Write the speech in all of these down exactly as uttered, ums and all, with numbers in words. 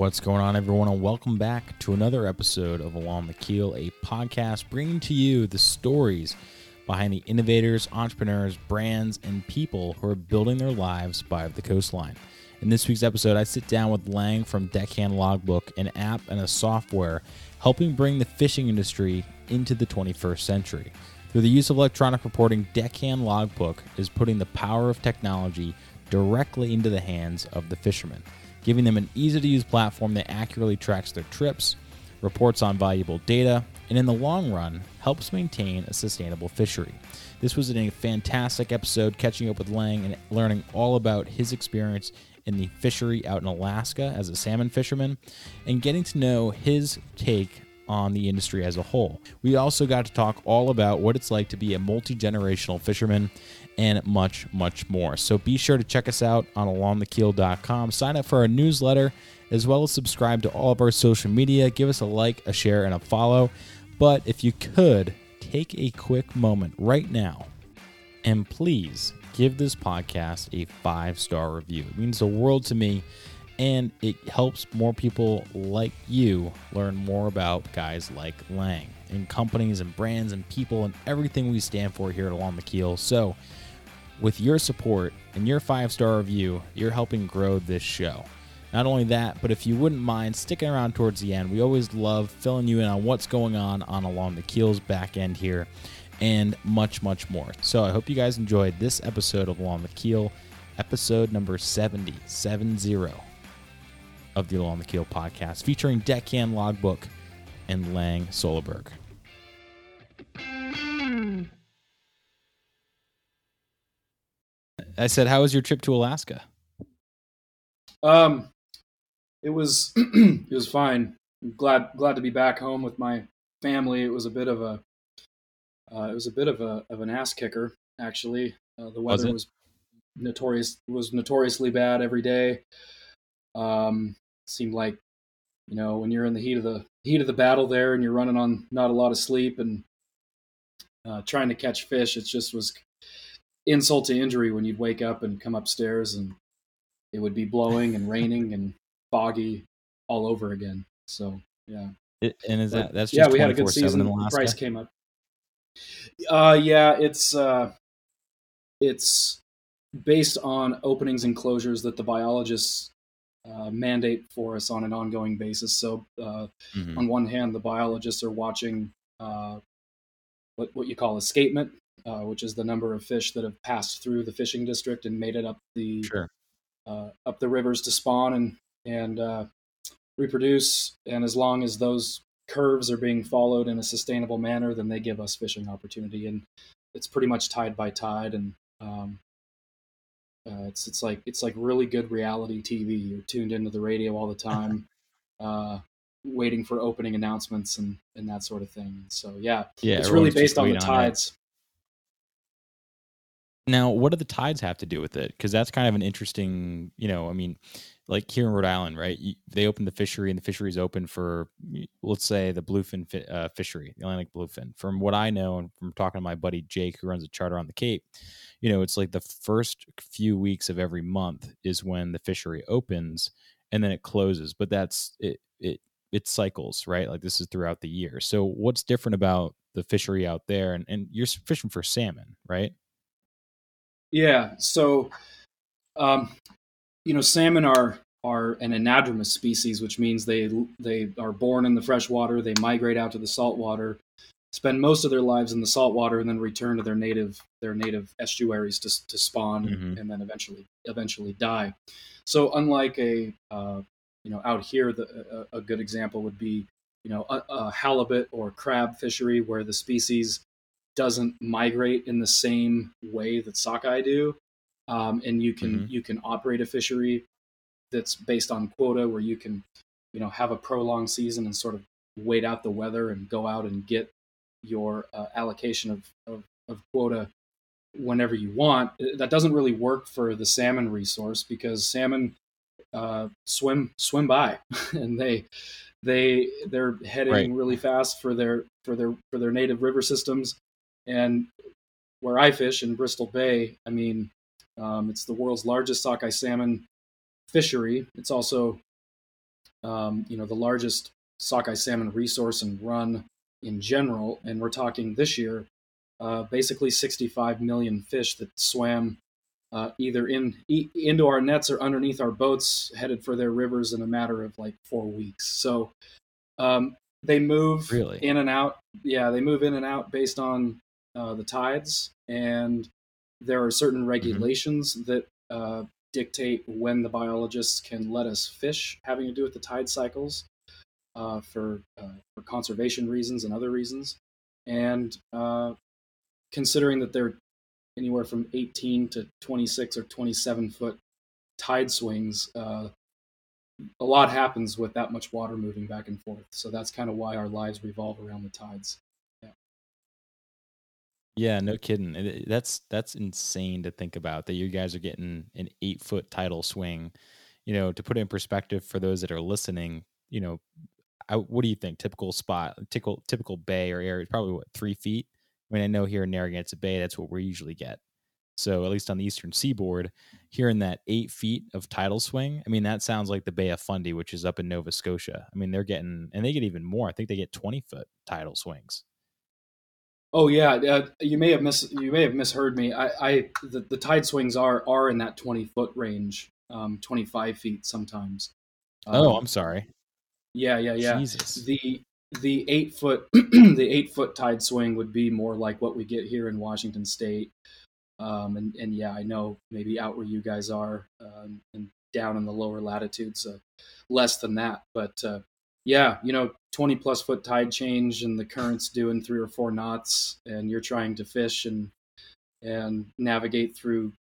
What's going on, everyone, and welcome back to another episode of Along the Keel, a podcast bringing to you the stories behind the innovators, entrepreneurs, brands, and people who are building their lives by the coastline. In this week's episode, I sit down with Lang from Deckhand Logbook, an app and a software helping bring the fishing industry into the twenty-first century. Through the use of electronic reporting, Deckhand Logbook is putting the power of technology directly into the hands of the fishermen, giving them an easy-to-use platform that accurately tracks their trips, reports on valuable data, and in the long run, helps maintain a sustainable fishery. This was a fantastic episode, catching up with Lang and learning all about his experience in the fishery out in Alaska as a salmon fisherman, and getting to know his take on the industry as a whole. We also got to talk all about what it's like to be a multi-generational fisherman and much, much more. So be sure to check us out on along the keel dot com. Sign up for our newsletter, as well as subscribe to all of our social media. Give us a like, a share, and a follow. But if you could, take a quick moment right now and please give this podcast a five-star review. It means the world to me, and it helps more people like you learn more about guys like Lang and companies and brands and people and everything we stand for here at Along the Keel. So with your support and your five-star review, you're helping grow this show. Not only that, but if you wouldn't mind sticking around towards the end, we always love filling you in on what's going on on Along the Keel's back end here and much, much more. So I hope you guys enjoyed this episode of Along the Keel, episode number seventy, seven zero. Of the Along the Keel podcast, featuring Deckhand Logbook and Lang Solberg. I said, "How was your trip to Alaska?" Um, it was it was fine. I'm glad glad to be back home with my family. It was a bit of a uh, it was a bit of a of an ass kicker, actually. Uh, the weather was, was notorious was notoriously bad every day. Um, seemed like, you know, when you're in the heat of the heat of the battle there and you're running on not a lot of sleep and, uh, trying to catch fish, it just was insult to injury when you'd wake up and come upstairs and it would be blowing and raining and foggy all over again. So, yeah. It, and is that, that's just, yeah, we had a good season. The price came up. Uh, yeah, it's, uh, it's based on openings and closures that the biologists Uh, mandate for us on an ongoing basis. So uh, mm-hmm. on one hand, the biologists are watching uh, what, what you call escapement, uh, which is the number of fish that have passed through the fishing district and made it up the sure. uh, up the rivers to spawn and, and uh, reproduce. And as long as those curves are being followed in a sustainable manner, then they give us fishing opportunity. And it's pretty much tide by tide. And um, Uh, it's it's like it's like really good reality T V. You're tuned into the radio all the time, uh, waiting for opening announcements and, and that sort of thing. So yeah, yeah it's really based on the tides. Now, what do the tides have to do with it? Because that's kind of an interesting, you know, I mean, like here in Rhode Island, right? You, they open the fishery, and the fishery is open for, let's say, the bluefin fi- uh, fishery, the Atlantic bluefin. From what I know, and from talking to my buddy Jake, who runs a charter on the Cape, you know, it's like the first few weeks of every month is when the fishery opens, and then it closes. But that's it. It it cycles, right? Like this is throughout the year. So what's different about the fishery out there? And and you're fishing for salmon, right? Yeah. So, um, you know, salmon are are an anadromous species, which means they they are born in the freshwater. They migrate out to the saltwater, spend most of their lives in the saltwater, and then return to their native their native estuaries to to spawn mm-hmm. and then eventually eventually die. So, unlike a uh, you know out here, the, a, a good example would be you know a, a halibut or crab fishery where the species doesn't migrate in the same way that sockeye do. Um, and you can, mm-hmm. you can operate a fishery that's based on quota where you can, you know, have a prolonged season and sort of wait out the weather and go out and get your uh, allocation of, of, of quota whenever you want. That doesn't really work for the salmon resource because salmon uh, swim, swim by and they, they, they're heading right. really fast for their, for their, for their native river systems. And where I fish in Bristol Bay, I mean, um, it's the world's largest sockeye salmon fishery. It's also um, you know, the largest sockeye salmon resource and run in general. And we're talking this year, uh, basically sixty-five million fish that swam uh, either in e- into our nets or underneath our boats headed for their rivers in a matter of like four weeks. So um, they move really? in and out. Yeah, they move in and out based on uh, the tides. And there are certain regulations mm-hmm. that uh, dictate when the biologists can let us fish, having to do with the tide cycles. Uh, for uh, for conservation reasons and other reasons, and uh, considering that they're anywhere from eighteen to twenty-six or twenty-seven foot tide swings, uh, a lot happens with that much water moving back and forth. So that's kind of why our lives revolve around the tides. Yeah, yeah, no kidding. It, that's that's insane to think about, that you guys are getting an eight foot tidal swing. You know, to put it in perspective for those that are listening, you know. I, what do you think? Typical spot, typical typical bay or area is probably what, three feet? I mean, I know here in Narragansett Bay, that's what we usually get. So at least on the eastern seaboard, hearing that eight feet of tidal swing, I mean, that sounds like the Bay of Fundy, which is up in Nova Scotia. I mean, they're getting, and they get even more. I think they get twenty foot tidal swings. Oh yeah, uh, you may have mis- you may have misheard me. I, I the, the tide swings are are in that twenty foot range, um, twenty-five feet sometimes. Um, oh, I'm sorry. Yeah, yeah, yeah. Jesus. The the eight foot the eight foot tide swing would be more like what we get here in Washington State, um, and and yeah, I know maybe out where you guys are um, and down in the lower latitudes, uh, less than that. But uh, yeah, you know, twenty plus foot tide change and the current's doing three or four knots, and you're trying to fish and and navigate through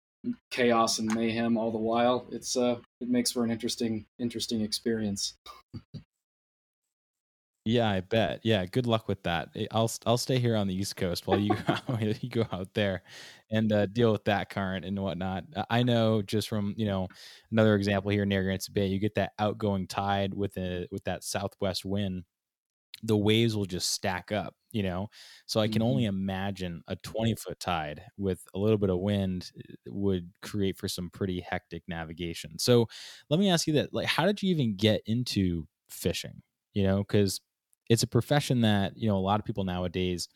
chaos and mayhem all the while. It's uh, it makes for an interesting interesting experience. Yeah, I bet. Yeah, good luck with that. I'll I'll stay here on the East Coast while you, you go out there and uh, deal with that current and whatnot. I know just from, you know, another example here in Narragansett Bay, you get that outgoing tide with a with that southwest wind, the waves will just stack up, you know. So I can only imagine a twenty foot tide with a little bit of wind would create for some pretty hectic navigation. So let me ask you that: like, how did you even get into fishing? You know, because it's a profession that, you know, a lot of people nowadays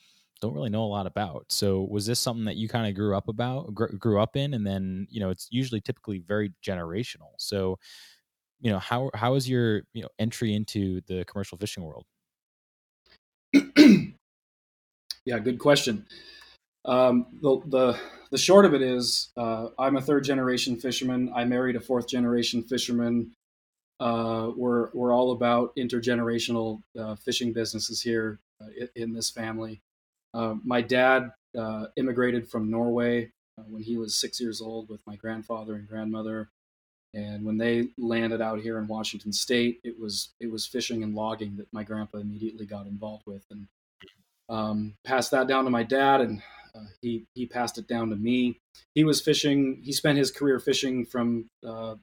don't really know a lot about. So was this something that you kind of grew up about, gr- grew up in? And then, you know, it's usually typically very generational. So, you know, how how is your, you know, entry into the commercial fishing world? Yeah, good question. Um, the, the, the short of it is uh, I'm a third generation fisherman. I married a fourth generation fisherman. Uh, we're we're all about intergenerational uh, fishing businesses here uh, in, in this family. Uh, my dad uh, immigrated from Norway uh, when he was six years old with my grandfather and grandmother, and when they landed out here in Washington State, it was it was fishing and logging that my grandpa immediately got involved with, and um, passed that down to my dad, and uh, he he passed it down to me. He was fishing. He spent his career fishing from Uh,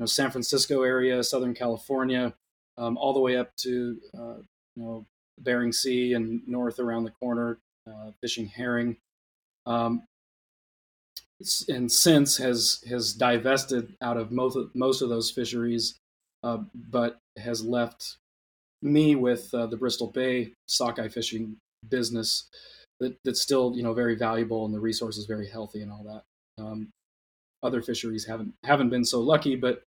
You know, San Francisco area, Southern California, um, all the way up to uh, you know, Bering Sea and north around the corner, uh, fishing herring, um, and since has has divested out of most of, most of those fisheries, uh, but has left me with uh, the Bristol Bay sockeye fishing business that, that's still, you know, very valuable, and the resource is very healthy and all that. Um, other fisheries haven't haven't been so lucky, but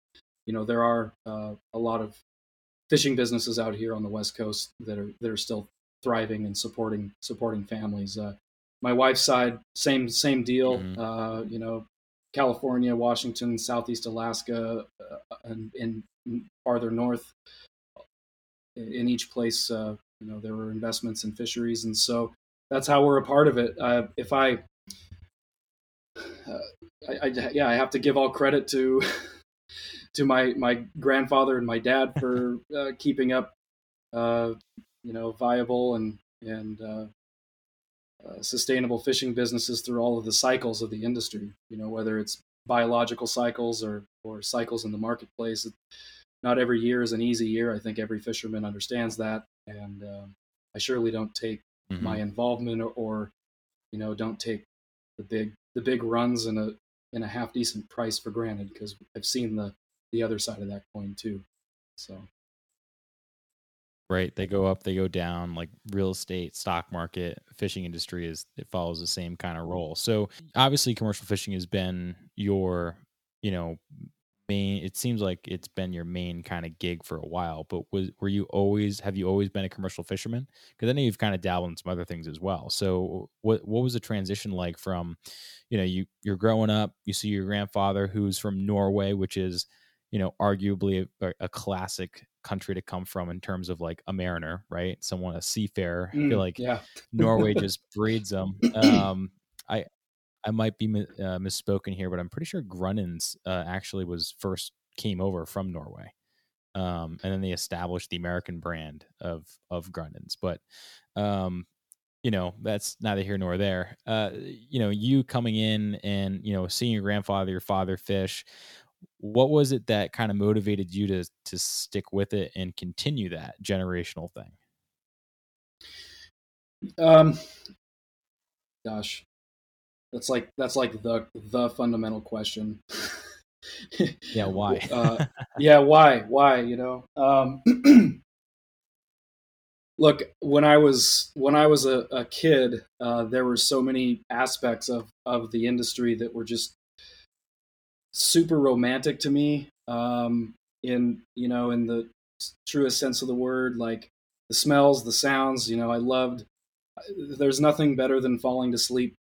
you know, there are uh, a lot of fishing businesses out here on the West Coast that are that are still thriving and supporting supporting families. Uh, my wife's side, same same deal. Mm-hmm. Uh, you know, California, Washington, Southeast Alaska, uh, and, and farther north. In each place, uh, you know, there were investments in fisheries, and so that's how we're a part of it. Uh, if I, uh, I, I yeah, I have to give all credit to. to my, my grandfather and my dad for uh, keeping up, uh, you know, viable and, and uh, uh, sustainable fishing businesses through all of the cycles of the industry, you know, whether it's biological cycles or, or cycles in the marketplace. Not every year is an easy year. I think every fisherman understands that. And uh, I surely don't take mm-hmm. my involvement or, or, you know, don't take the big, the big runs in a, in a half decent price for granted, because I've seen the, the other side of that coin too. So right? They go up, they go down, like real estate, stock market, fishing industry is, it follows the same kind of role. So obviously commercial fishing has been your, you know, main, it seems like it's been your main kind of gig for a while, but was, were you always, have you always been a commercial fisherman? Because I know you've kind of dabbled in some other things as well. So what, what was the transition like from, you know, you, you're growing up, you see your grandfather who's from Norway, which is, you know, arguably a, a classic country to come from in terms of like a mariner, right? Someone, a seafarer. Mm, I feel like yeah. Norway just breeds them. Um, I I might be uh, misspoken here, but I'm pretty sure Grundéns uh, actually was first came over from Norway, um, and then they established the American brand of of Grundéns. But um, you know, that's neither here nor there. Uh, you know, you coming in and you know seeing your grandfather, your father fish. What was it that kind of motivated you to, to stick with it and continue that generational thing? Um, gosh, that's like, that's like the, the fundamental question. Yeah. Why? uh, yeah. Why, why, you know, um, look, when I was, when I was a, a kid, uh, there were so many aspects of, of the industry that were just super romantic to me, um, in, you know, in the truest sense of the word, like the smells, the sounds, you know, I loved, there's nothing better than falling to sleep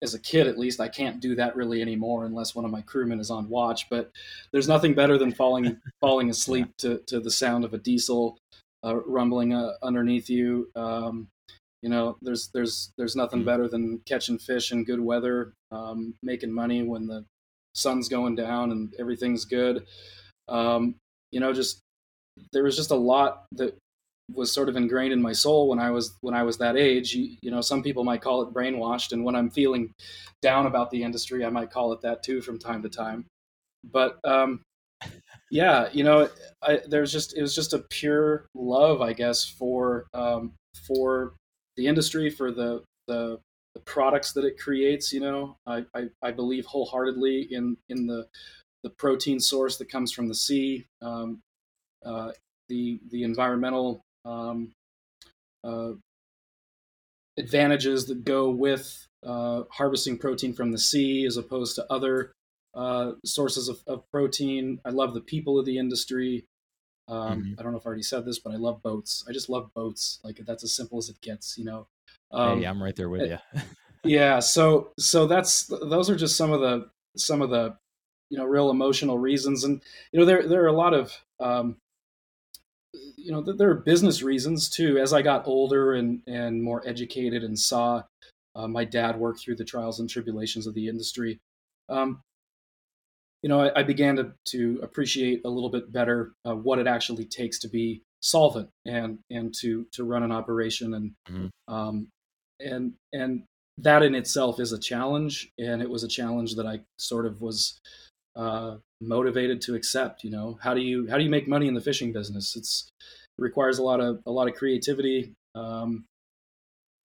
as a kid. At least I can't do that really anymore unless one of my crewmen is on watch, but there's nothing better than falling, falling asleep to, to the sound of a diesel, uh, rumbling, uh, underneath you. Um, you know, there's, there's, there's nothing better than catching fish in good weather, um, making money when the sun's going down and everything's good. Um, you know, just, there was just a lot that was sort of ingrained in my soul when I was, when I was that age. You, you know, some people might call it brainwashed. And when I'm feeling down about the industry, I might call it that too, from time to time. But, um, yeah, you know, I, there's just, it was just a pure love, I guess, for, um, for the industry, for the, the, the products that it creates. You know, I, I, I believe wholeheartedly in, in the, the protein source that comes from the sea, um, uh, the, the environmental, um, uh, advantages that go with, uh, harvesting protein from the sea as opposed to other, uh, sources of, of protein. I love the people of the industry. Um, mm-hmm. I don't know if I already said this, but I love boats. I just love boats. Like, that's as simple as it gets, you know? Um, hey, I'm right there with you. yeah. So, so that's, those are just some of the, some of the, you know, real emotional reasons. And, you know, there, there are a lot of, um, you know, there are business reasons too. As I got older and, and more educated and saw uh, my dad work through the trials and tribulations of the industry, um, you know, I, I began to, to appreciate a little bit better uh, what it actually takes to be solvent and, and to, to run an operation. And, mm-hmm. um, and, and that in itself is a challenge. And it was a challenge that I sort of was, uh, motivated to accept. You know, how do you, how do you make money in the fishing business? It's, it requires a lot of, a lot of creativity, um,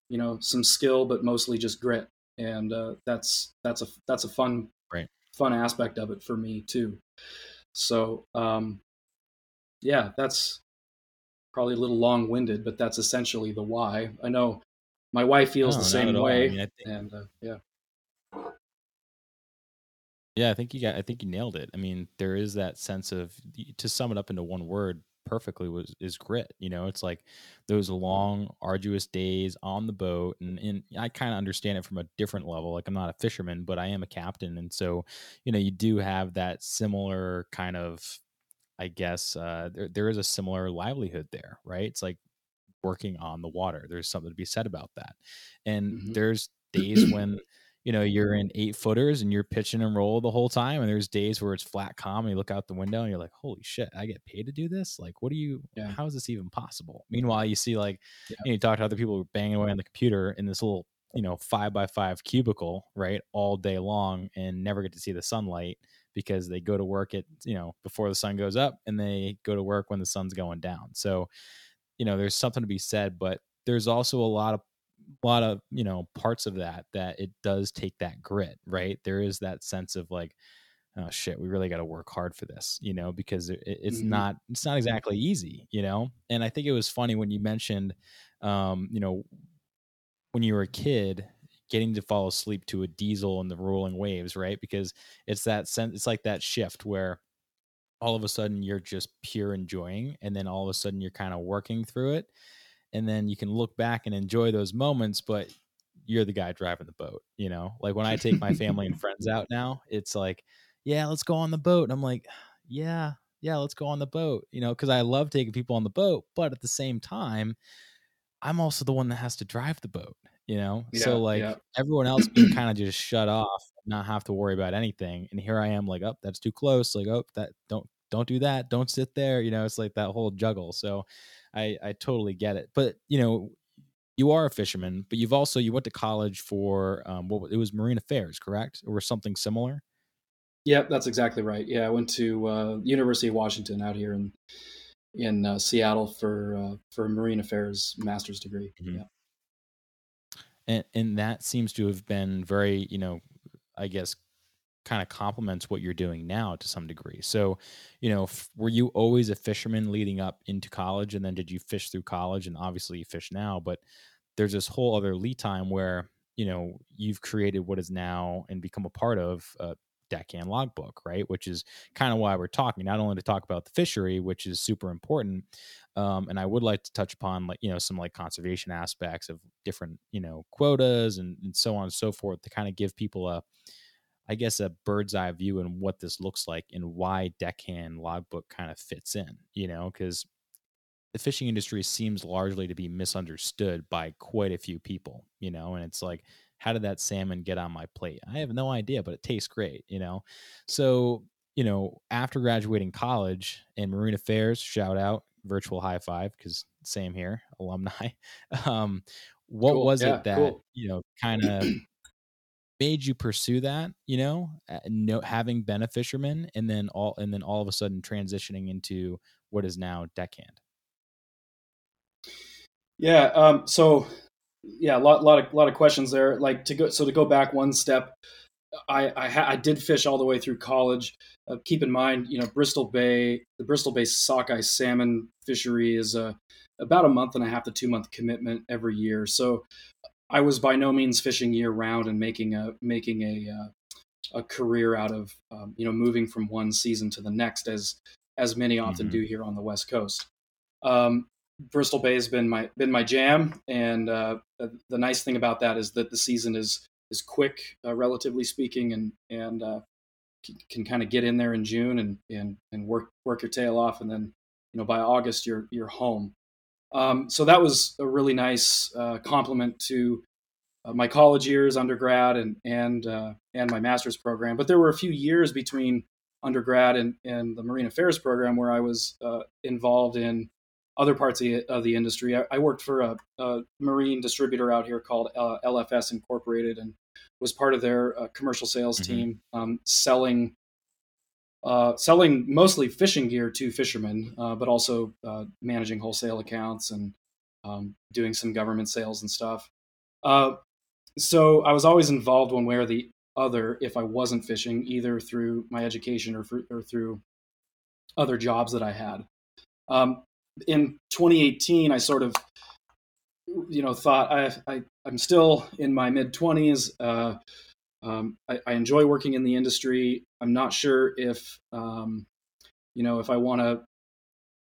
you know, some skill, but mostly just grit. And, uh, that's, that's a, that's a fun, right. fun aspect of it for me too. So, um, yeah, that's probably a little long winded, but that's essentially the why. I know my wife feels no, the same way. I mean, I think, and, uh, yeah. Yeah. I think you got, I think you nailed it. I mean, there is that sense of, to sum it up into one word perfectly, was, is grit. You know, it's like those long, arduous days on the boat. And, and I kind of understand it from a different level. Like, I'm not a fisherman, but I am a captain. And so, you know, you do have that similar kind of, I guess, uh, there, there is a similar livelihood there, right? It's like working on the water. There's something to be said about that. And mm-hmm. there's days when, you know, you're in eight footers and you're pitching and roll the whole time. And there's days where it's flat calm and you look out the window and you're like, holy shit, I get paid to do this. Like, what do you, yeah. how is this even possible? Meanwhile, you see, like, yeah. you know, you talk to other people who are banging away on the computer in this little, you know, five by five cubicle, right, all day long, and never get to see the sunlight, because they go to work at, you know, before the sun goes up, and they go to work when the sun's going down. So, you know, there's something to be said, but there's also a lot of, a lot of, you know, parts of that, that it does take that grit, right? There is that sense of like, oh shit, we really got to work hard for this, you know, because it, it's mm-hmm. not, it's not exactly easy, you know? And I think it was funny when you mentioned, um, you know, when you were a kid, getting to fall asleep to a diesel and the rolling waves, right? Because it's that sense, it's like that shift where all of a sudden you're just pure enjoying, and then all of a sudden you're kind of working through it. And then you can look back and enjoy those moments, but you're the guy driving the boat, you know? Like when I take my family and friends out now, it's like, yeah, let's go on the boat. And I'm like, yeah, yeah, let's go on the boat, you know, because I love taking people on the boat. But at the same time, I'm also the one that has to drive the boat, you know? Yeah, so like yeah. everyone else can kind of just shut off, and not have to worry about anything. And here I am like, oh, that's too close. Like, oh, that don't, don't do that. Don't sit there. You know, it's like that whole juggle. So I, I totally get it. But, you know, you are a fisherman, but you've also, you went to college for, um, what it was marine affairs, correct? Or something similar? Yep, that's exactly right. Yeah, I went to uh, University of Washington out here in in uh, Seattle for uh, for a marine affairs master's degree. Mm-hmm. Yeah, and and that seems to have been very, you know, I guess, kind of complements what you're doing now to some degree. So, you know, f- were you always a fisherman leading up into college, and then did you fish through college? And obviously, you fish now, but there's this whole other lead time where, you know, you've created what is now and become a part of. Uh, Deckhand Logbook, right? Which is kind of why we're talking, not only to talk about the fishery, which is super important. Um, and I would like to touch upon, like, you know, some like conservation aspects of different, you know, quotas and, and so on and so forth, to kind of give people a, I guess, a bird's eye view and what this looks like and why Deckhand Logbook kind of fits in, you know, because the fishing industry seems largely to be misunderstood by quite a few people, you know, and it's like, how did that salmon get on my plate? I have no idea, but it tastes great, you know? So, you know, after graduating college in marine affairs, shout out, virtual high five, because same here, alumni. Um, what cool. was yeah, it that, cool. you know, kind of made you pursue that, you know, no, having been a fisherman and then all, and then all of a sudden transitioning into what is now Deckhand? Yeah. Um, so, Yeah, a lot, lot of, lot of questions there. Like to go, so to go back one step, I, I, ha, I did fish all the way through college. Uh, keep in mind, you know, Bristol Bay, the Bristol Bay sockeye salmon fishery is a about a month and a half to two month commitment every year. So I was by no means fishing year round and making a making a uh, a career out of um, you know moving from one season to the next, as as many often mm-hmm. do here on the West Coast. Um, Bristol Bay has been my been my jam, and uh, the, the nice thing about that is that the season is is quick, uh, relatively speaking, and and uh, can, can kind of get in there in June and and and work work your tail off, and then you know by August you're you're home. Um, so that was a really nice uh, compliment to uh, my college years, undergrad, and and uh, and my master's program. But there were a few years between undergrad and and the Marine Affairs program where I was uh, involved in other parts of the, of the industry. I, I worked for a, a marine distributor out here called uh, L F S Incorporated, and was part of their uh, commercial sales mm-hmm. team, um, selling uh, selling mostly fishing gear to fishermen, uh, but also uh, managing wholesale accounts and um, doing some government sales and stuff. Uh, so I was always involved one way or the other if I wasn't fishing, either through my education or, for, or through other jobs that I had. Um, In twenty eighteen, I sort of, you know, thought I, I I'm still in my mid twenties. Uh, um, I, I enjoy working in the industry. I'm not sure if, um, you know, if I want to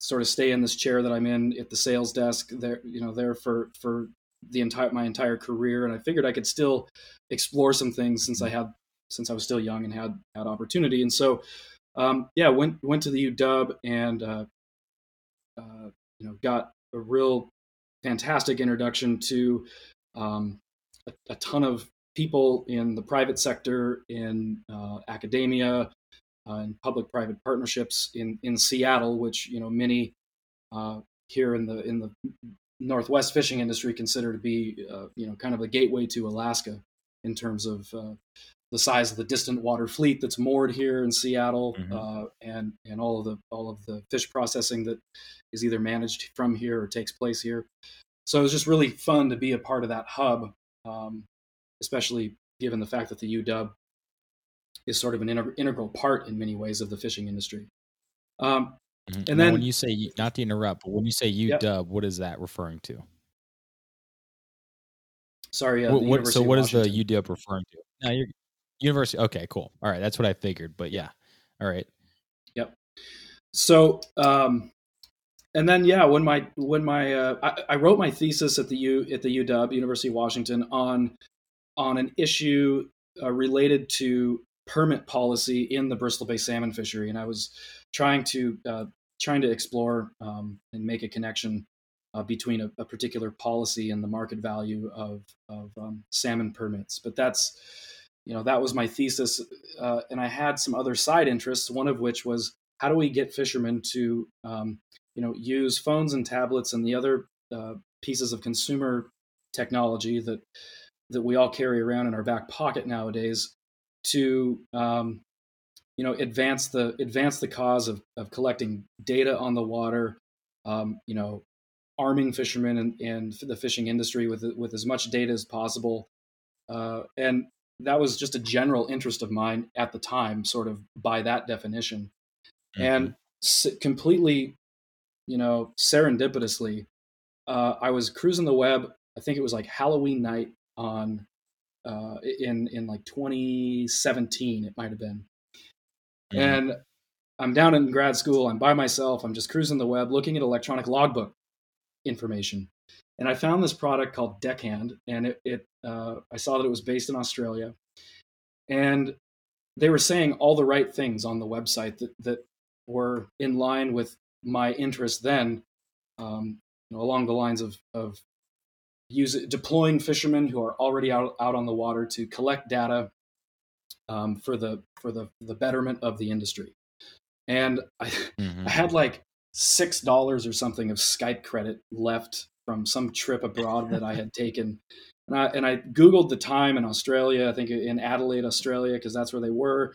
sort of stay in this chair that I'm in at the sales desk there, you know, there for for the entire my entire career. And I figured I could still explore some things since I had since I was still young and had had opportunity. And so, um, yeah, went went to the U W and. Uh, Uh, you know, got a real fantastic introduction to um, a, a ton of people in the private sector, in uh, academia, uh, in public-private partnerships in, in Seattle, which you know many uh, here in the in the Northwest fishing industry consider to be uh, you know kind of a gateway to Alaska in terms of uh, the size of the distant water fleet that's moored here in Seattle, mm-hmm. uh, and and all of the all of the fish processing that is either managed from here or takes place here. So it was just really fun to be a part of that hub, um, especially given the fact that the U W is sort of an inter- integral part in many ways of the fishing industry. Um, mm-hmm. And now then when you say, you, not to interrupt, but when you say U W, yep. what is that referring to? Sorry. Uh, what, what, so what is the U W referring to? No, you're, University. Okay, cool. All right. That's what I figured, but yeah. All right. Yep. So, um, and then, yeah, when my, when my, uh, I, I wrote my thesis at the U at the U W, University of Washington, on, on an issue uh, related to permit policy in the Bristol Bay salmon fishery. And I was trying to, uh, trying to explore um, and make a connection uh, between a, a particular policy and the market value of, of um, salmon permits. But that's, you know, that was my thesis. Uh, and I had some other side interests, one of which was, how do we get fishermen to, um, you know, use phones and tablets and the other uh, pieces of consumer technology that that we all carry around in our back pocket nowadays to, um, you know, advance the advance the cause of of collecting data on the water, um, you know, arming fishermen and, and the fishing industry with with as much data as possible, uh, and that was just a general interest of mine at the time, sort of by that definition. And completely, you know, serendipitously, uh, I was cruising the web. I think it was like Halloween night on uh, in in like twenty seventeen, it might have been. Mm-hmm. And I'm down in grad school. I'm by myself. I'm just cruising the web, looking at electronic logbook information, and I found this product called Deckhand, and it, it uh, I saw that it was based in Australia, and they were saying all the right things on the website that that were in line with my interest then, um, you know, along the lines of, of use, deploying fishermen who are already out, out on the water to collect data um, for the for the, the betterment of the industry. And I, mm-hmm. I had like six dollars or something of Skype credit left from some trip abroad that I had taken. And I, and I Googled the time in Australia, I think in Adelaide, Australia, because that's where they were.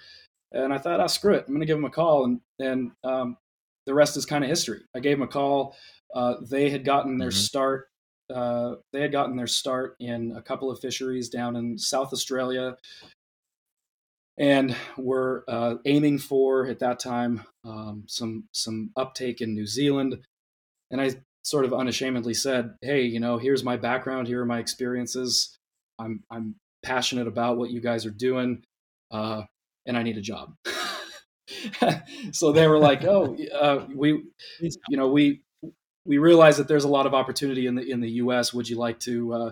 And I thought, oh, screw it. I'm going to give them a call. And, and um, the rest is kind of history. I gave them a call. Uh, they had gotten their mm-hmm. start. Uh, they had gotten their start in a couple of fisheries down in South Australia and were uh, aiming for, at that time, um, some some uptake in New Zealand. And I sort of unashamedly said, hey, you know, here's my background. Here are my experiences. I'm I'm passionate about what you guys are doing. Uh, and I need a job. So they were like, oh, uh, we, you know, we, we realize that there's a lot of opportunity in the, in the U S Would you like to uh,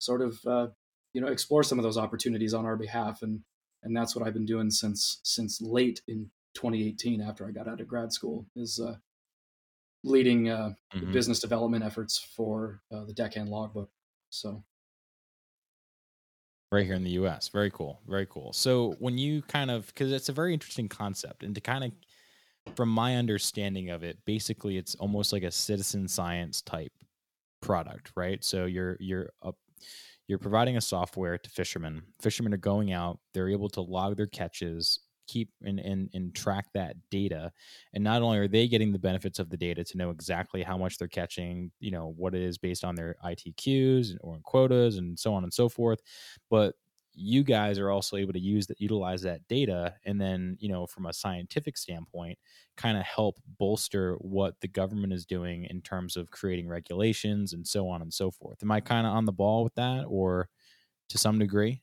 sort of, uh, you know, explore some of those opportunities on our behalf? And, and that's what I've been doing since, since late in twenty eighteen, after I got out of grad school, is uh, leading uh, mm-hmm. business development efforts for uh, the Deckhand Logbook. So. Right here in the U S. Very cool. Very cool. So when you kind of, because it's a very interesting concept, and to kind of, from my understanding of it, basically it's almost like a citizen science type product, right? So you're, you're up, you're providing a software to fishermen. Fishermen are going out, they're able to log their catches, keep and, and, and track that data. And not only are they getting the benefits of the data to know exactly how much they're catching, you know, what it is based on their I T Qs and, or quotas and so on and so forth, but you guys are also able to use that, utilize that data. And then, you know, from a scientific standpoint, kind of help bolster what the government is doing in terms of creating regulations and so on and so forth. Am I kind of on the ball with that, or to some degree?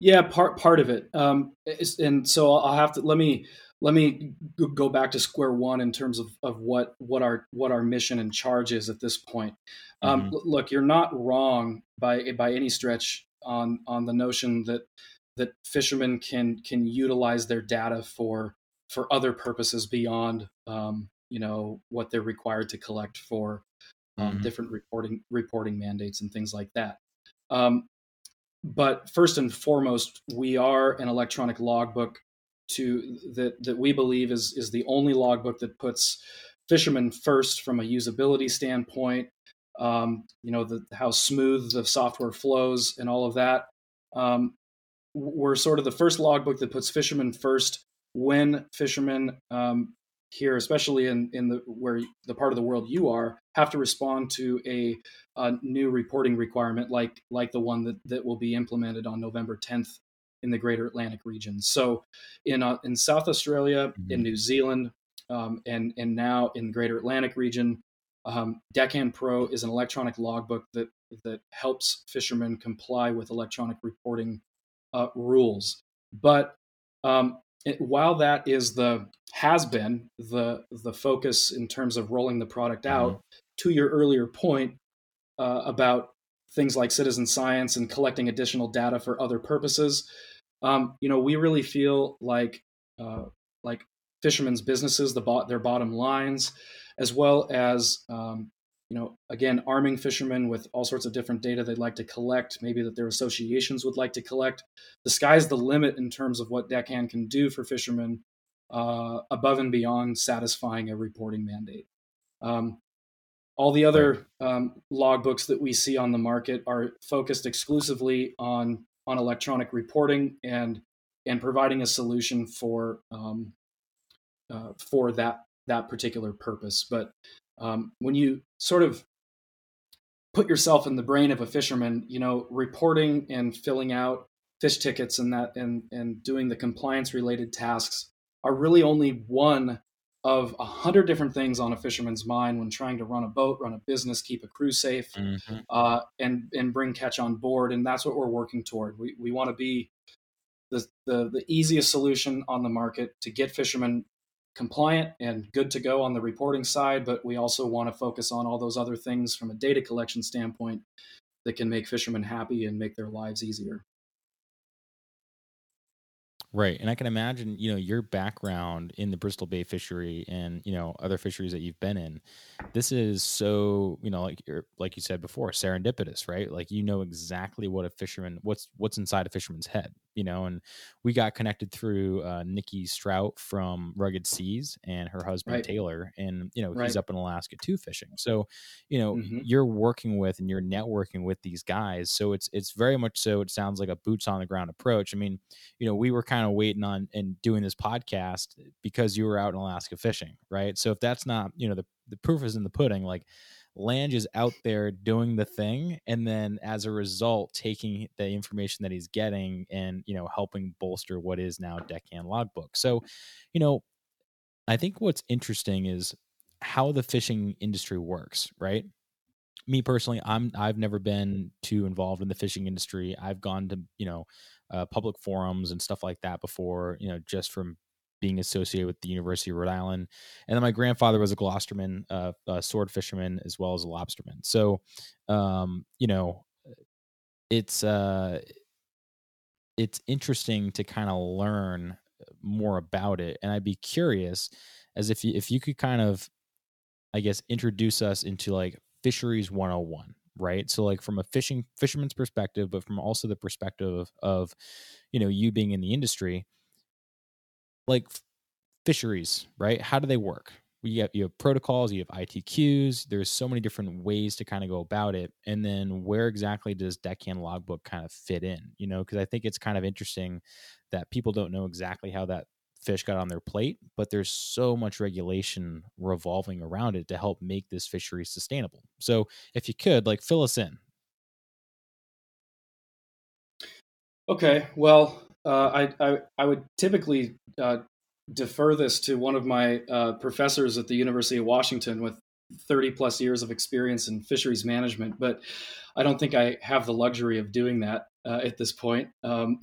Yeah, part part of it, um, and so I'll have to let me let me go back to square one in terms of, of what what our what our mission and charge is at this point. Um, mm-hmm. Look, you're not wrong by by any stretch on on the notion that that fishermen can can utilize their data for for other purposes beyond um, you know, what they're required to collect for um, mm-hmm. different reporting reporting mandates and things like that. Um, But first and foremost, we are an electronic logbook to that that we believe is is the only logbook that puts fishermen first from a usability standpoint. Um, you know, the, how smooth the software flows and all of that. Um, we're sort of the first logbook that puts fishermen first when fishermen um, here, especially in in the where the part of the world you are, have to respond to a, a new reporting requirement like like the one that, that will be implemented on November tenth in the greater Atlantic region. So in uh, in South Australia, mm-hmm. in New Zealand, um, and, and now in the greater Atlantic region, um, Deckhand Pro is an electronic logbook that, that helps fishermen comply with electronic reporting uh, rules. But um, it, while that is the has been the the focus in terms of rolling the product out, mm-hmm. to your earlier point uh, about things like citizen science and collecting additional data for other purposes, um, you know, we really feel like uh, like fishermen's businesses, the bo- their bottom lines, as well as um, you know, again, arming fishermen with all sorts of different data they'd like to collect, maybe that their associations would like to collect. The sky's the limit in terms of what Deckhand can do for fishermen uh, above and beyond satisfying a reporting mandate. Um, all the other um, logbooks that we see on the market are focused exclusively on on electronic reporting and and providing a solution for um, uh, for that that particular purpose, but. Um, when you sort of put yourself in the brain of a fisherman, you know, reporting and filling out fish tickets and that and, and doing the compliance related tasks are really only one of a hundred different things on a fisherman's mind when trying to run a boat, run a business, keep a crew safe, mm-hmm. uh, and and bring catch on board. And that's what we're working toward. We we want to be the, the the easiest solution on the market to get fishermen compliant and good to go on the reporting side, but we also want to focus on all those other things from a data collection standpoint that can make fishermen happy and make their lives easier. Right. And I can imagine, you know, your background in the Bristol Bay fishery and, you know, other fisheries that you've been in, this is so, you know, like you're, like you said before, serendipitous, right? Like, you know, exactly what a fisherman, what's, what's inside a fisherman's head, you know, and we got connected through uh, Nikki Strout from Rugged Seas and her husband, right. Taylor, and, you know, right. he's up in Alaska too fishing. So, you know, mm-hmm. you're working with and you're networking with these guys. So it's, it's very much so, it sounds like a boots on the ground approach. I mean, you know, we were kind of waiting on and doing this podcast because you were out in Alaska fishing, right? So if that's not, you know, the, the proof is in the pudding, like Lange is out there doing the thing. And then as a result, taking the information that he's getting and, you know, helping bolster what is now Deckhand Logbook. So, you know, I think what's interesting is how the fishing industry works, right? Me personally, I'm, I've never been too involved in the fishing industry. I've gone to, you know, Uh, public forums and stuff like that before, you know, just from being associated with the University of Rhode Island. And then my grandfather was a Gloucesterman, uh, a sword fisherman, as well as a lobsterman. So, um, you know, it's, uh, it's interesting to kind of learn more about it. And I'd be curious as if you, if you could kind of, I guess, introduce us into like fisheries one oh one. Right. So like from a fishing fisherman's perspective, but from also the perspective of, of, you know, you being in the industry, like fisheries, right? How do they work? You have, you have protocols, you have I T Qs. There's so many different ways to kind of go about it. And then where exactly does Deckhand Logbook kind of fit in? You know, because I think it's kind of interesting that people don't know exactly how that fish got on their plate, but there's so much regulation revolving around it to help make this fishery sustainable. So if you could, like, fill us in. Okay. Well, uh, I, I, I would typically uh, defer this to one of my uh, professors at the University of Washington with thirty plus years of experience in fisheries management, but I don't think I have the luxury of doing that uh, at this point. Um,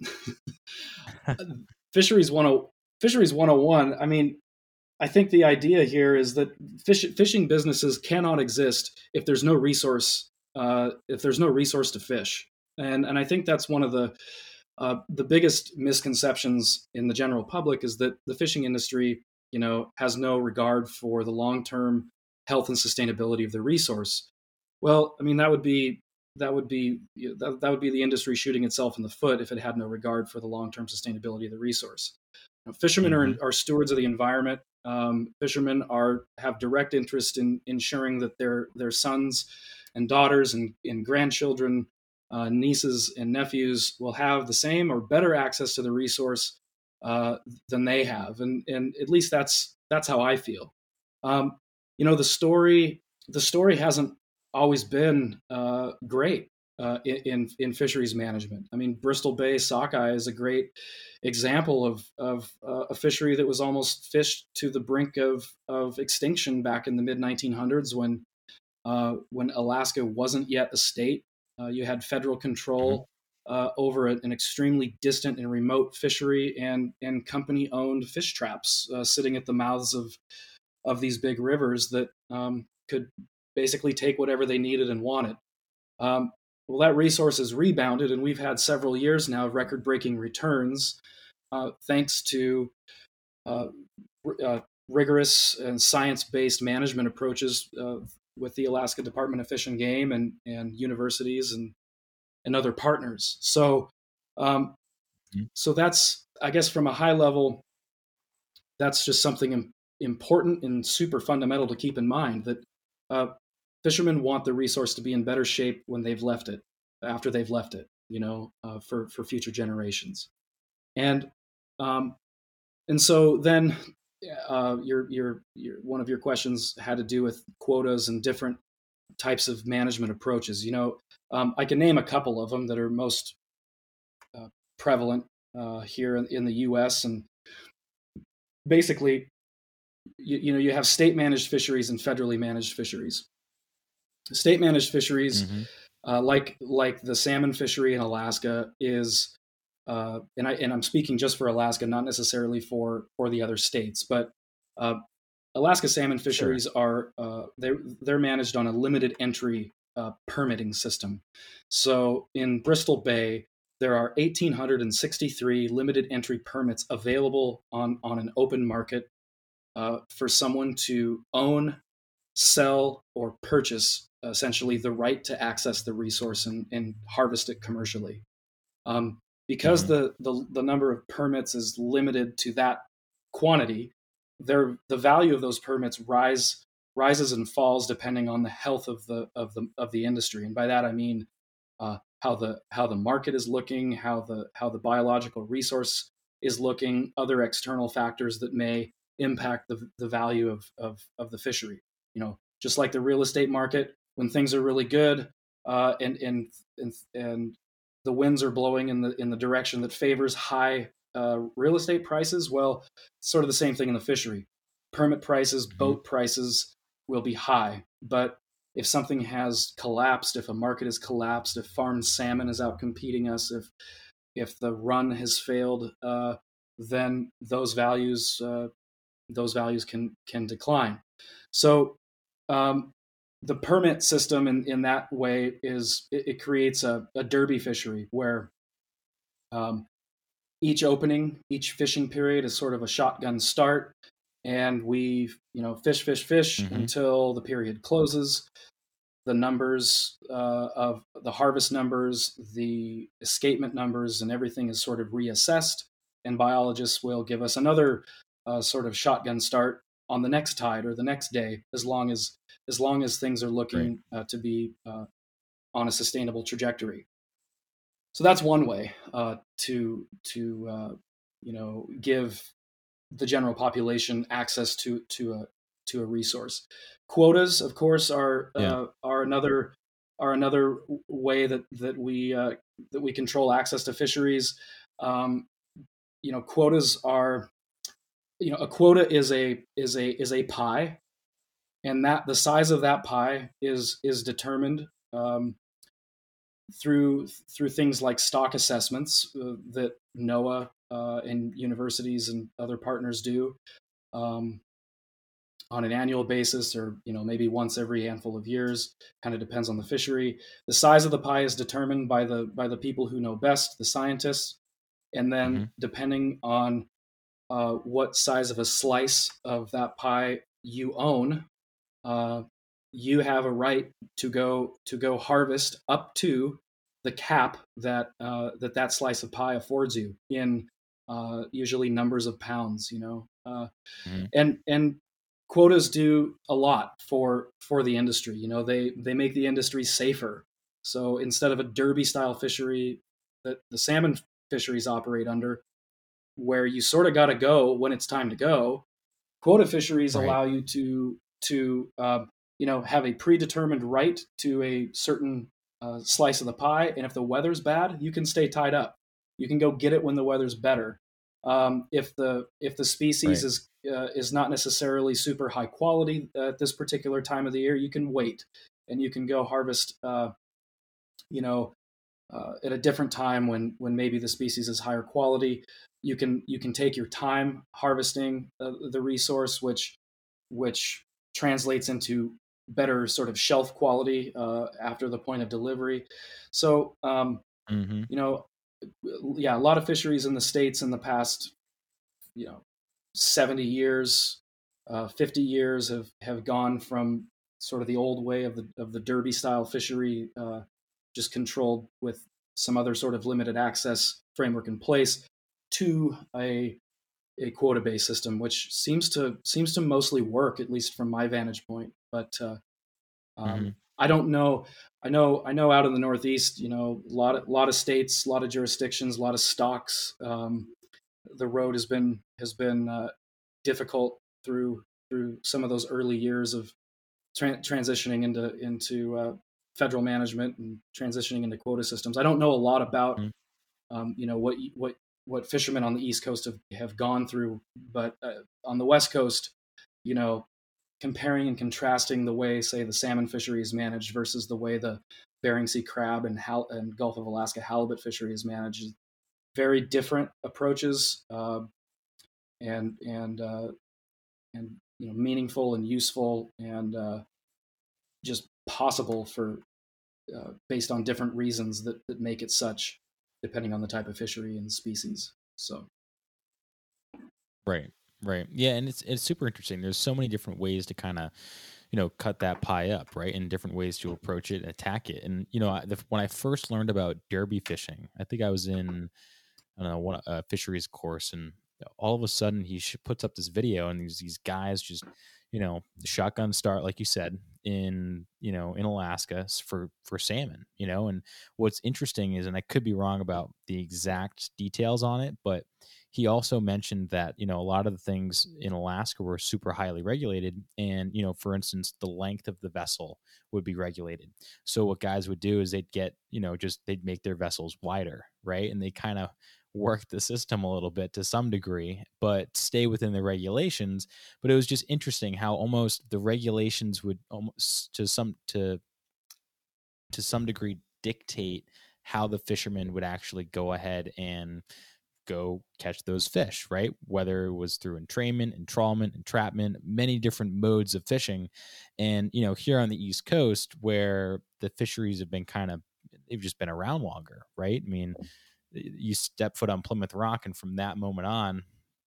fisheries one oh one Fisheries one oh one, I mean, I think the idea here is that fish, fishing businesses cannot exist if there's no resource, uh, if there's no resource to fish. And and I think that's one of the uh, the biggest misconceptions in the general public is that the fishing industry, you know, has no regard for the long-term health and sustainability of the resource. Well, I mean, that would be that would be that, that would be the industry shooting itself in the foot if it had no regard for the long-term sustainability of the resource. Fishermen are, are stewards of the environment. Um, fishermen are have direct interest in ensuring that their their sons and daughters and, and grandchildren, uh, nieces and nephews will have the same or better access to the resource uh, than they have. And and at least that's that's how I feel. Um, you know, the story the story hasn't always been uh, great. uh, in in fisheries management. I mean, Bristol Bay sockeye is a great example of of uh, a fishery that was almost fished to the brink of of extinction back in the mid nineteen hundreds when uh, when Alaska wasn't yet a state. Uh, you had federal control uh, over an extremely distant and remote fishery, and and company-owned fish traps uh, sitting at the mouths of of these big rivers that um, could basically take whatever they needed and wanted. Um, well, that resource has rebounded, and we've had several years now of record-breaking returns, uh, thanks to uh, r- uh, rigorous and science-based management approaches uh, with the Alaska Department of Fish and Game and, and universities and and other partners. So, um, mm-hmm. so that's, I guess, from a high level, that's just something im- important and super fundamental to keep in mind, that uh, fishermen want the resource to be in better shape when they've left it, after they've left it, you know, uh, for, for future generations. And, um, and so then uh, your, your, your, one of your questions had to do with quotas and different types of management approaches. You know, um, I can name a couple of them that are most uh, prevalent uh, here in, in the U S. And basically, You, you know, you have state-managed fisheries and federally managed fisheries. State-managed fisheries, mm-hmm. uh, like like the salmon fishery in Alaska, is, uh, and I and I'm speaking just for Alaska, not necessarily for for the other states, but uh, Alaska salmon fisheries sure. are uh, they they're managed on a limited entry uh, permitting system. So in Bristol Bay, there are one thousand eight hundred sixty-three limited entry permits available on on an open market. Uh, for someone to own, sell, or purchase, essentially, the right to access the resource and, and harvest it commercially. Um, because mm-hmm. the, the the number of permits is limited to that quantity, there the value of those permits rise rises and falls depending on the health of the of the of the industry. And by that I mean uh, how the how the market is looking, how the how the biological resource is looking, other external factors that may impact the the value of, of of the fishery. You know, just like the real estate market, when things are really good uh, and and and and the winds are blowing in the in the direction that favors high uh, real estate prices. Well, sort of the same thing in the fishery. Permit prices, mm-hmm. boat prices will be high, but if something has collapsed, if a market has collapsed, if farmed salmon is out competing us, if if the run has failed, uh, then those values. Uh, those values can, can decline. So um, the permit system in, in that way is, it, it creates a, a derby fishery where um, each opening, each fishing period is sort of a shotgun start. And we, you know, fish, fish, fish mm-hmm. until the period closes. The numbers uh, of the harvest numbers, the escapement numbers, and everything is sort of reassessed. And biologists will give us another Uh, sort of shotgun start on the next tide or the next day, as long as as long as things are looking right. uh, to be uh, on a sustainable trajectory. So that's one way uh, to to uh, you know give the general population access to to a to a resource. Quotas, of course, are yeah. uh, are another are another way that that we uh, that we control access to fisheries. Um, you know, quotas are. You know, a quota is a is a is a pie, and that the size of that pie is is determined um, through through things like stock assessments uh, that NOAA uh, and universities and other partners do um, on an annual basis, or you know maybe once every handful of years. Kind of depends on the fishery. The size of the pie is determined by the by the people who know best, the scientists, and then mm-hmm. depending on Uh, what size of a slice of that pie you own, uh, you have a right to go to go harvest up to the cap that uh, that that slice of pie affords you in uh, usually numbers of pounds, you know. Uh, mm-hmm. And and quotas do a lot for for the industry. You know, they they make the industry safer. So instead of a derby style fishery that the salmon fisheries operate under, where you sort of got to go when it's time to go, quota fisheries right. allow you to to uh, you know have a predetermined right to a certain uh, slice of the pie. And if the weather's bad, you can stay tied up. You can go get it when the weather's better. Um, if the if the species right. is uh, is not necessarily super high quality at this particular time of the year, you can wait and you can go harvest, uh, you know, uh, at a different time when when maybe the species is higher quality. You can you can take your time harvesting uh, the resource, which which translates into better sort of shelf quality uh, after the point of delivery. So, um, mm-hmm. you know. Yeah, a lot of fisheries in the States in the past, you know, seventy years, uh, fifty years have, have gone from sort of the old way of the of the derby style fishery, uh, just controlled with some other sort of limited access framework in place, to a a quota based system, which seems to seems to mostly work, at least from my vantage point. But uh, um, mm-hmm. I don't know. I know. I know. Out in the Northeast, you know, a lot of lot of states, a lot of jurisdictions, a lot of stocks. Um, the road has been has been uh, difficult through through some of those early years of tra- transitioning into into uh, federal management and transitioning into quota systems. I don't know a lot about mm-hmm. um, you know what what what fishermen on the East Coast have, have gone through, but uh, on the West Coast, you know. Comparing and contrasting the way, say, the salmon fishery is managed versus the way the Bering Sea crab and, hal- and Gulf of Alaska halibut fishery is managed, very different approaches, uh, and and uh, and you know, meaningful and useful and uh, just possible for uh, based on different reasons that, that make it such, depending on the type of fishery and species. So, right. Right. Yeah. And it's it's super interesting. There's so many different ways to kind of, you know, cut that pie up, right? And different ways to approach it and attack it. And, you know, I, the, when I first learned about derby fishing, I think I was in, I don't know, one, a fisheries course. And all of a sudden he puts up this video and these, these guys just, you know, shotgun start, like you said, in, you know, in Alaska for, for salmon, you know. And what's interesting is, and I could be wrong about the exact details on it, but he also mentioned that, you know, a lot of the things in Alaska were super highly regulated. And, you know, for instance, the length of the vessel would be regulated. So what guys would do is they'd get, you know, just they'd make their vessels wider, right? And they kind of work the system a little bit to some degree, but stay within the regulations. But it was just interesting how almost the regulations would almost to some to to some degree dictate how the fishermen would actually go ahead and go catch those fish, right? Whether it was through entrainment, entrawlment, entrapment, many different modes of fishing. And, you know, here on the East Coast where the fisheries have been kind of, they've just been around longer, right? I mean, you step foot on Plymouth Rock and from that moment on,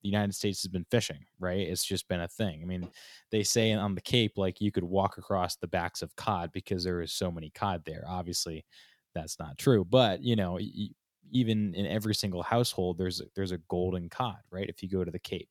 the United States has been fishing, right? It's just been a thing. I mean, they say on the Cape, like you could walk across the backs of cod because there is so many cod there. Obviously that's not true, but you know, y- even in every single household, there's, there's a golden cod, right? If you go to the Cape.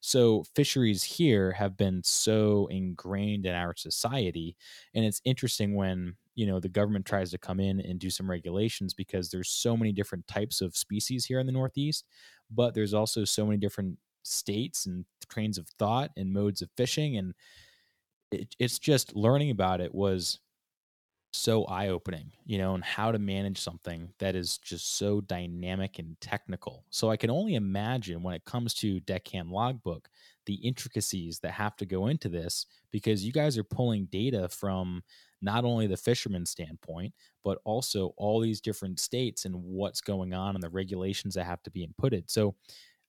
So fisheries here have been so ingrained in our society. And it's interesting when, you know, the government tries to come in and do some regulations because there's so many different types of species here in the Northeast, but there's also so many different states and trains of thought and modes of fishing. And it, it's just learning about it was so eye-opening, you know, and how to manage something that is just so dynamic and technical. So I can only imagine when it comes to Deckhand Logbook, the intricacies that have to go into this, because you guys are pulling data from not only the fisherman standpoint, but also all these different states and what's going on and the regulations that have to be inputted. So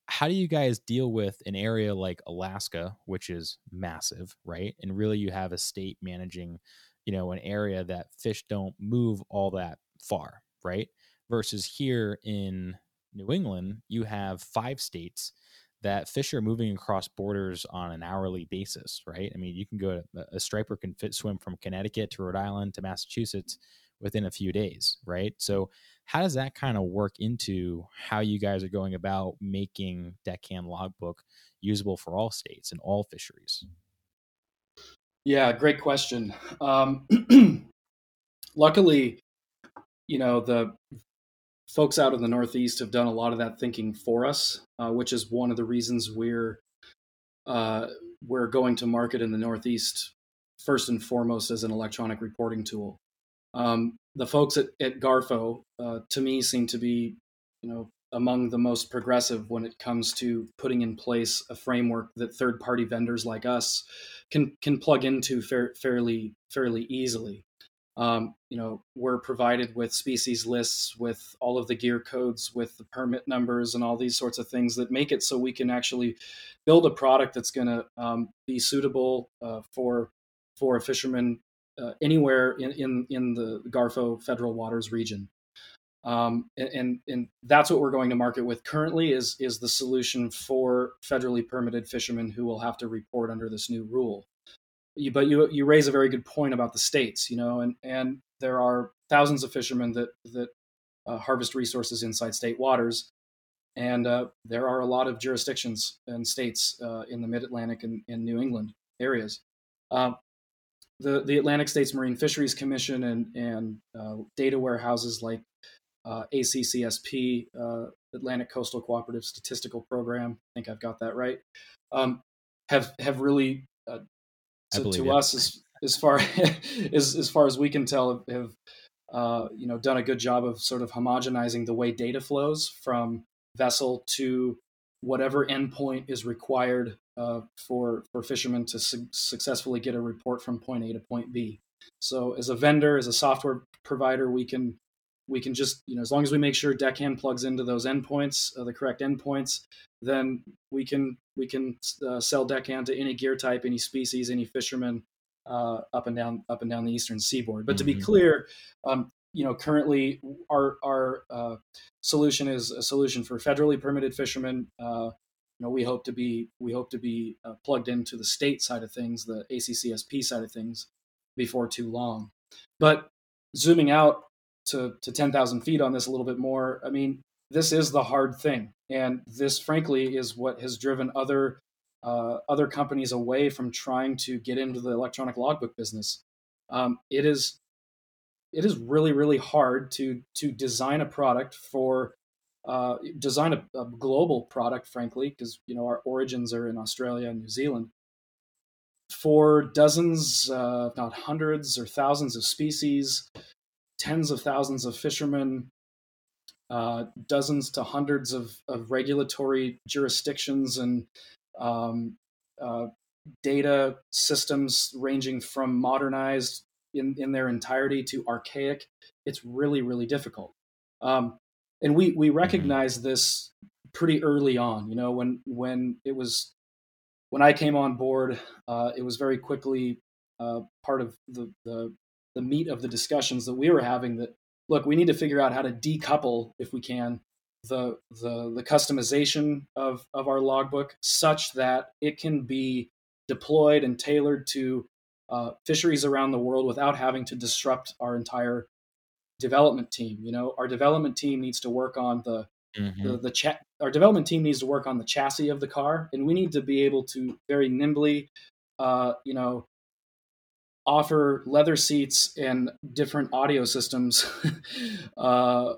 how do you guys deal with an area like Alaska, which is massive, right? And really you have a state managing, you know, an area that fish don't move all that far, right? Versus here in New England, you have five states that fish are moving across borders on an hourly basis, right? I mean, you can go to a striper can fit swim from Connecticut to Rhode Island to Massachusetts within a few days, right? So how does that kind of work into how you guys are going about making Deckhand Logbook usable for all states and all fisheries? Yeah, great question. Um, luckily, you know, the folks out in the Northeast have done a lot of that thinking for us, uh, which is one of the reasons we're uh, we're going to market in the Northeast first and foremost as an electronic reporting tool. Um, the folks at, at Garfo, uh, to me, seem to be, you know, among the most progressive when it comes to putting in place a framework that third-party vendors like us can can plug into fair, fairly fairly easily. Um, you know, we're provided with species lists, with all of the gear codes, with the permit numbers, and all these sorts of things that make it so we can actually build a product that's going to um, be suitable uh, for for a fisherman uh, anywhere in, in in the Garfo Federal Waters region. Um, and, and that's what we're going to market with currently is, is the solution for federally permitted fishermen who will have to report under this new rule. You, but you, you raise a very good point about the states, you know, and, and there are thousands of fishermen that, that uh, harvest resources inside state waters. And uh, there are a lot of jurisdictions and states uh, in the mid-Atlantic and, and New England areas. Uh, the, the Atlantic States Marine Fisheries Commission and, and uh, data warehouses like Uh, A C C S P, uh, Atlantic Coastal Cooperative Statistical Program, I think I've got that right, um, have have really, uh, to, to us, as, as far as as far as we can tell, have uh, you know done a good job of sort of homogenizing the way data flows from vessel to whatever endpoint is required uh, for for fishermen to su- successfully get a report from point A to point B. So, as a vendor, as a software provider, we can. We can just, you know, as long as we make sure Deckhand plugs into those endpoints, uh, the correct endpoints, then we can we can uh, sell Deckhand to any gear type, any species, any fisherman uh, up and down up and down the eastern seaboard. But mm-hmm. to be clear, um, you know, currently our our uh, solution is a solution for federally permitted fishermen. Uh, you know, we hope to be we hope to be uh, plugged into the state side of things, the A C C S P side of things, before too long. But zooming out to, to ten thousand feet on this a little bit more. I mean, this is the hard thing. And this, frankly, is what has driven other uh, other companies away from trying to get into the electronic logbook business. Um, it is it is really, really hard to to design a product for, uh, design a, a global product, frankly, because, you know, our origins are in Australia and New Zealand, for dozens, uh, if not hundreds or thousands of species, tens of thousands of fishermen, uh, dozens to hundreds of, of regulatory jurisdictions and um, uh, data systems ranging from modernized in, in their entirety to archaic. It's really, really difficult. Um, and we we recognized this pretty early on. You know, when when it was when I came on board, uh, it was very quickly uh, part of the the the meat of the discussions that we were having that, look, we need to figure out how to decouple, if we can, the the, the customization of, of our logbook such that it can be deployed and tailored to uh, fisheries around the world without having to disrupt our entire development team. You know, our development team needs to work on the, mm-hmm. the, the cha- our development team needs to work on the chassis of the car, and we need to be able to very nimbly, uh, you know, offer leather seats and different audio systems uh,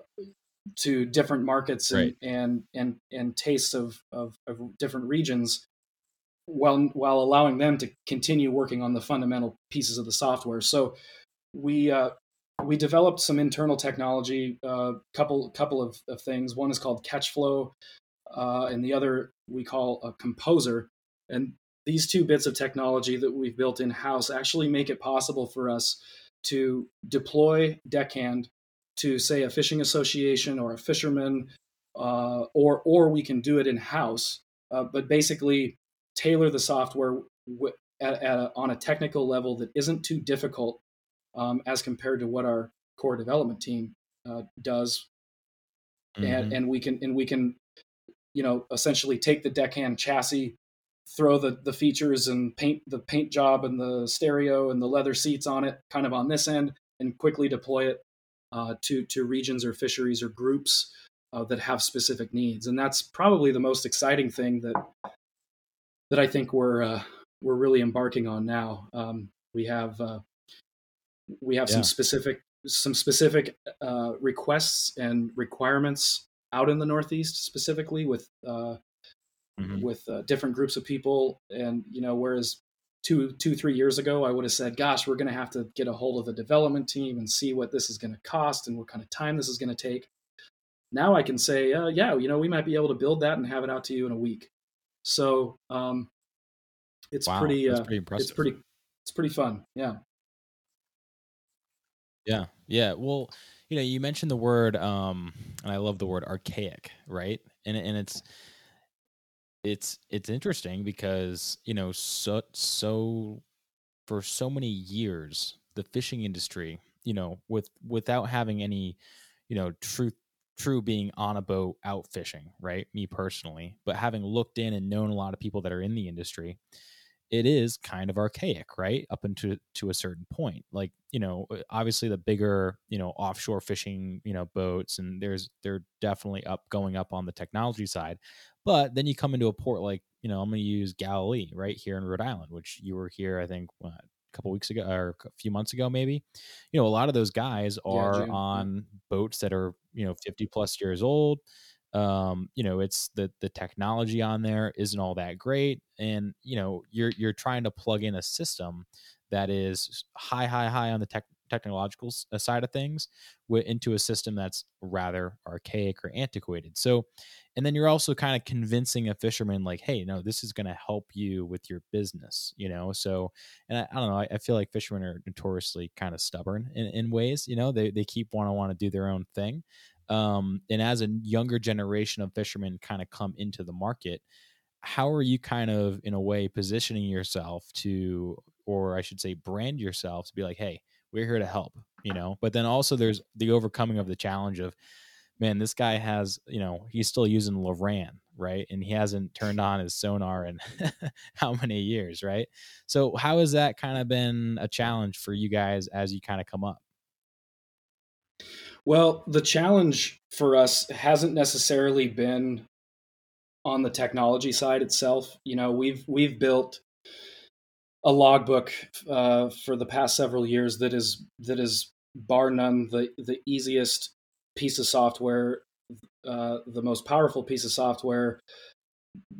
to different markets and, right. and, and, and tastes of, of, of different regions while, while allowing them to continue working on the fundamental pieces of the software. So we, uh, we developed some internal technology, a uh, couple, couple of, of things. One is called Catchflow uh, and the other we call a composer. And these two bits of technology that we've built in-house actually make it possible for us to deploy Deckhand to, say, a fishing association or a fisherman, uh, or or we can do it in-house, uh, but basically tailor the software w- at, at a, on a technical level that isn't too difficult um, as compared to what our core development team uh, does, mm-hmm. and and we can and we can, you know, essentially take the Deckhand chassis, throw the, the features and paint the paint job and the stereo and the leather seats on it kind of on this end and quickly deploy it uh, to, to regions or fisheries or groups uh, that have specific needs. And that's probably the most exciting thing that that I think we're uh, we're really embarking on now. Um, we have uh, we have yeah. some specific some specific uh, requests and requirements out in the Northeast specifically with uh, Mm-hmm. with uh, different groups of people. And, you know, whereas two, two, three years ago, I would have said, gosh, we're going to have to get a hold of the development team and see what this is going to cost and what kind of time this is going to take. Now I can say, uh, yeah, you know, we might be able to build that and have it out to you in a week. So um, it's wow, pretty, uh, pretty impressive. It's pretty, it's pretty fun. Yeah. Yeah. Yeah. Well, you know, you mentioned the word, um, and I love the word archaic, right? And and it's, it's, it's interesting because, you know, so, so for so many years, the fishing industry, you know, with, without having any, you know, truth, true being on a boat out fishing, right? Me personally, but having looked in and known a lot of people that are in the industry, it is kind of archaic, right? Up into, to a certain point, like, you know, obviously the bigger, you know, offshore fishing, you know, boats, and there's, they're definitely up going up on the technology side, but then you come into a port, like, you know, I'm going to use Galilee right here in Rhode Island, which you were here, I think what, a couple weeks ago or a few months ago, maybe, you know, a lot of those guys are yeah, on boats that are, you know, fifty plus years old. Um, you know, it's the, the technology on there isn't all that great. And, you know, you're, you're trying to plug in a system that is high, high, high on the tech, technological side of things with, into a system that's rather archaic or antiquated. So, and then you're also kind of convincing a fisherman like, hey, no, this is going to help you with your business, you know? So, and I, I don't know, I, I feel like fishermen are notoriously kind of stubborn in, in ways, you know, they, they keep want to want to do their own thing. Um, and as a younger generation of fishermen kind of come into the market, how are you kind of in a way positioning yourself to, or I should say brand yourself to be like, hey, we're here to help, you know? But then also there's the overcoming of the challenge of, man, this guy has, you know, he's still using Loran, right? And he hasn't turned on his sonar in how many years, right? So how has that kind of been a challenge for you guys as you kind of come up? Well, the challenge for us hasn't necessarily been on the technology side itself. You know, we've we've built a logbook uh, for the past several years that is that is bar none the, the easiest piece of software, uh, the most powerful piece of software,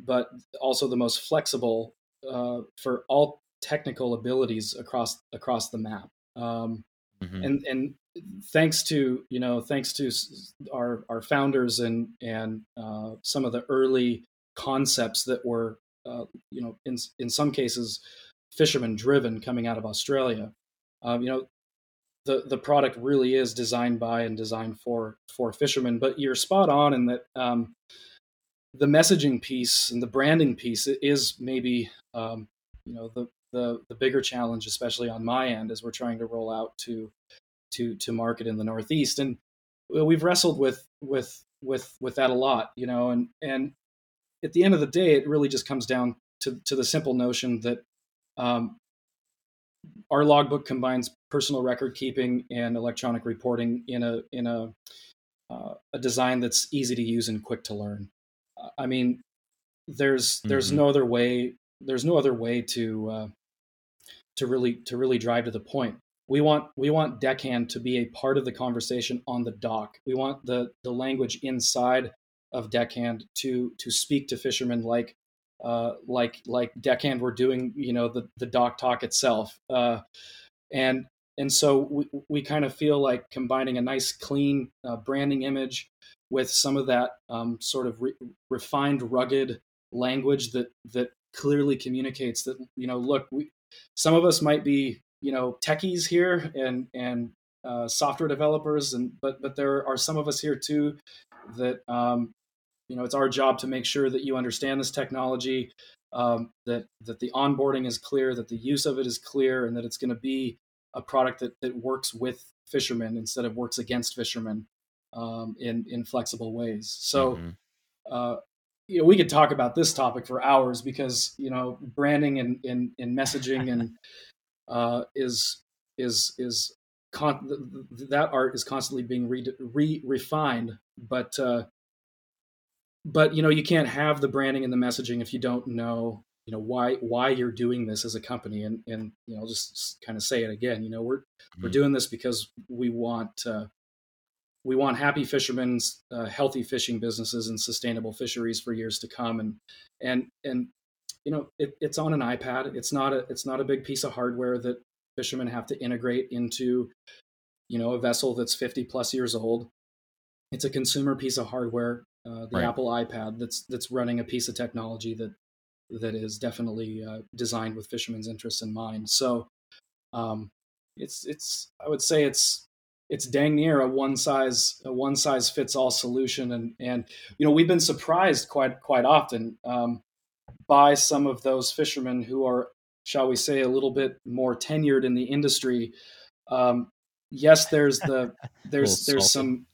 but also the most flexible uh, for all technical abilities across across the map. Um, mm-hmm. And and thanks to you know thanks to our our founders and and uh, some of the early concepts that were uh, you know in in some cases fisherman driven coming out of Australia, um, you know the the product really is designed by and designed for for fishermen. But you're spot on in that um, the messaging piece and the branding piece is maybe um, you know the, the the bigger challenge, especially on my end, as we're trying to roll out to to to market in the Northeast. And we've wrestled with with with with that a lot, you know. And and at the end of the day, it really just comes down to to the simple notion that Um, our logbook combines personal record keeping and electronic reporting in a in a uh, a design that's easy to use and quick to learn. Uh, I mean, there's there's mm-hmm. no other way there's no other way to uh, to really to really drive to the point. We want we want Deckhand to be a part of the conversation on the dock. We want the the language inside of Deckhand to to speak to fishermen like. Uh, like like Deckhand were doing, you know, the, the dock talk itself. Uh, and and so we, we kind of feel like combining a nice, clean uh, branding image with some of that um, sort of re- refined, rugged language that that clearly communicates that, you know, look, we, some of us might be, you know, techies here and and uh, software developers, and but but there are some of us here, too, that um you know, it's our job to make sure that you understand this technology, um, that that the onboarding is clear, that the use of it is clear, and that it's going to be a product that, that works with fishermen instead of works against fishermen um, in in flexible ways. So, mm-hmm. uh, you know, we could talk about this topic for hours because you know, branding and and, and messaging and uh, is is is con- that art is constantly being re, re- refined, but. Uh, But, you know, you can't have the branding and the messaging if you don't know, you know, why why you're doing this as a company. And, and you know, I'll just kind of say it again, you know, we're mm-hmm. we're doing this because we want uh, we want happy fishermen, uh, healthy fishing businesses and sustainable fisheries for years to come. And and and you know, it, it's on an iPad. It's not a, it's not a big piece of hardware that fishermen have to integrate into, you know, a vessel that's fifty plus years old. It's a consumer piece of hardware, uh, the right. Apple iPad that's, that's running a piece of technology that, that is definitely uh, designed with fishermen's interests in mind. So um, it's, it's, I would say it's, it's dang near a one size, a one size fits all solution. And, and, you know, we've been surprised quite, quite often um, by some of those fishermen who are, shall we say, a little bit more tenured in the industry. Um, yes, there's the, there's, there's some,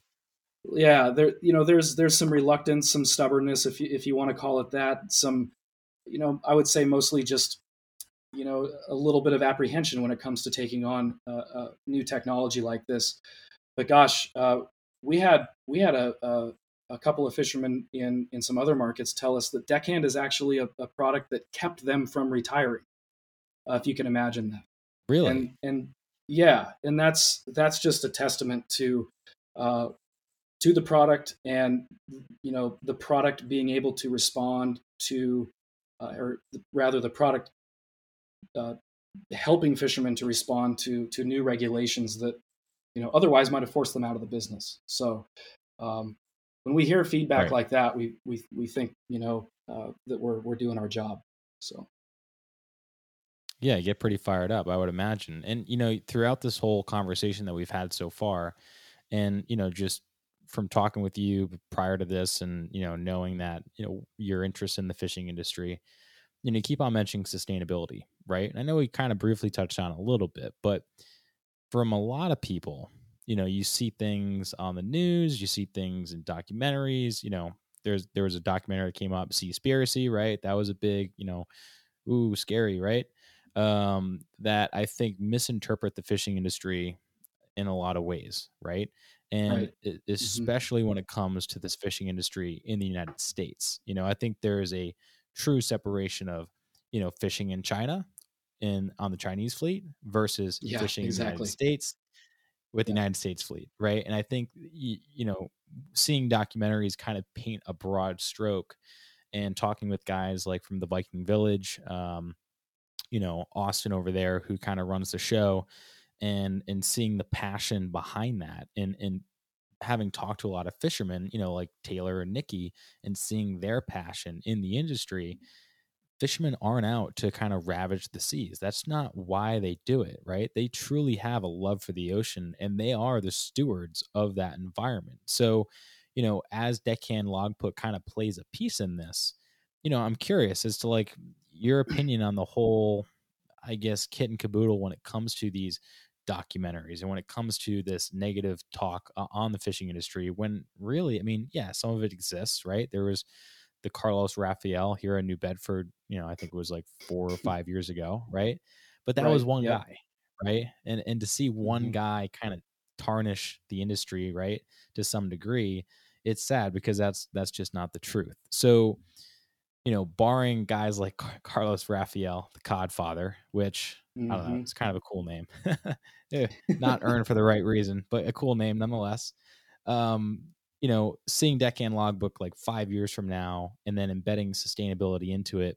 yeah, there, you know, there's, there's some reluctance, some stubbornness, if you, if you want to call it that, some, you know, I would say mostly just, you know, a little bit of apprehension when it comes to taking on a uh, uh, new technology like this. But gosh, uh, we had, we had a, a, a couple of fishermen in, in some other markets tell us that Deckhand is actually a, a product that kept them from retiring. Uh, if you can imagine that. Really? And, and yeah, and that's, that's just a testament to, uh, to the product and, you know, the product being able to respond to, uh, or rather the product uh, helping fishermen to respond to, to new regulations that, you know, otherwise might've forced them out of the business. So um, when we hear feedback right. like that, we, we, we think, you know, uh, that we're, we're doing our job. So. Yeah, you get pretty fired up, I would imagine. And, you know, throughout this whole conversation that we've had so far, and, you know, just from talking with you prior to this and, you know, knowing that, you know, your interest in the fishing industry, you know, you keep on mentioning sustainability, right? And I know we kind of briefly touched on it a little bit, but from a lot of people, you know, you see things on the news, you see things in documentaries, you know, there's, there was a documentary that came up, Seaspiracy, right? That was a big, you know, ooh, scary, right? Um, that I think misinterpret the fishing industry in a lot of ways, right? And right. especially mm-hmm. when it comes to this fishing industry in the United States. You know, I think there is a true separation of, you know, fishing in China and on the Chinese fleet versus yeah, fishing exactly. in the United States with yeah. the United States fleet, right? And I think, you, you know, seeing documentaries kind of paint a broad stroke, and talking with guys like from the Viking Village, um, you know, Austin over there, who kind of runs the show, and, and seeing the passion behind that, and, and having talked to a lot of fishermen, you know, like Taylor and Nikki, and seeing their passion in the industry, fishermen aren't out to kind of ravage the seas. That's not why they do it, right? They truly have a love for the ocean, and they are the stewards of that environment. So, you know, as Deckhand Logbook kind of plays a piece in this, you know, I'm curious as to like, your opinion on the whole, I guess, kit and caboodle when it comes to these documentaries and when it comes to this negative talk uh, on the fishing industry, when really, I mean, yeah, some of it exists, right? There was the Carlos Rafael here in New Bedford, you know, I think it was like four or five years ago, right? But that right, was one yeah. guy, right? And and to see one mm-hmm. guy kind of tarnish the industry, right, to some degree, it's sad, because that's that's just not the truth. So, you know, barring guys like Carlos Rafael, the Codfather, which mm-hmm. I don't know, it's kind of a cool name, not earned for the right reason, but a cool name nonetheless. Um, you know, seeing Deckhand Logbook like five years from now, and then embedding sustainability into it,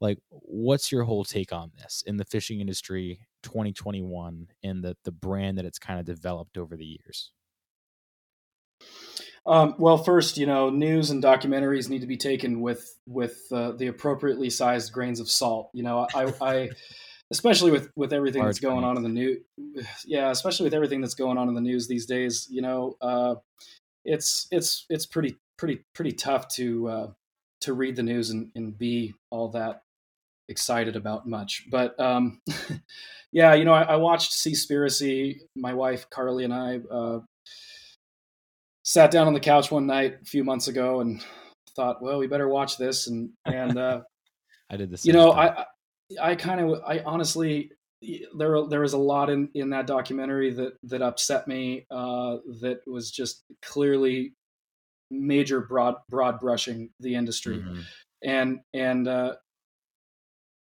like, what's your whole take on this in the fishing industry twenty twenty-one and the the brand that it's kind of developed over the years? Um, well, first, you know, news and documentaries need to be taken with with uh, the appropriately sized grains of salt. You know, I, I especially with, with everything Large that's going grains. on in the news. Yeah, especially with everything that's going on in the news these days. You know, uh, it's it's it's pretty pretty pretty tough to uh, to read the news and, and be all that excited about much. But um, yeah, you know, I, I watched Seaspiracy. My wife Carly and I. Uh, Sat down on the couch one night a few months ago and thought, well, we better watch this. And, and, uh, I did this, you know, time. I, I kind of, I honestly, there, there was a lot in, in that documentary that, that upset me, uh, that was just clearly major broad, broad brushing the industry. Mm-hmm. And, and, uh,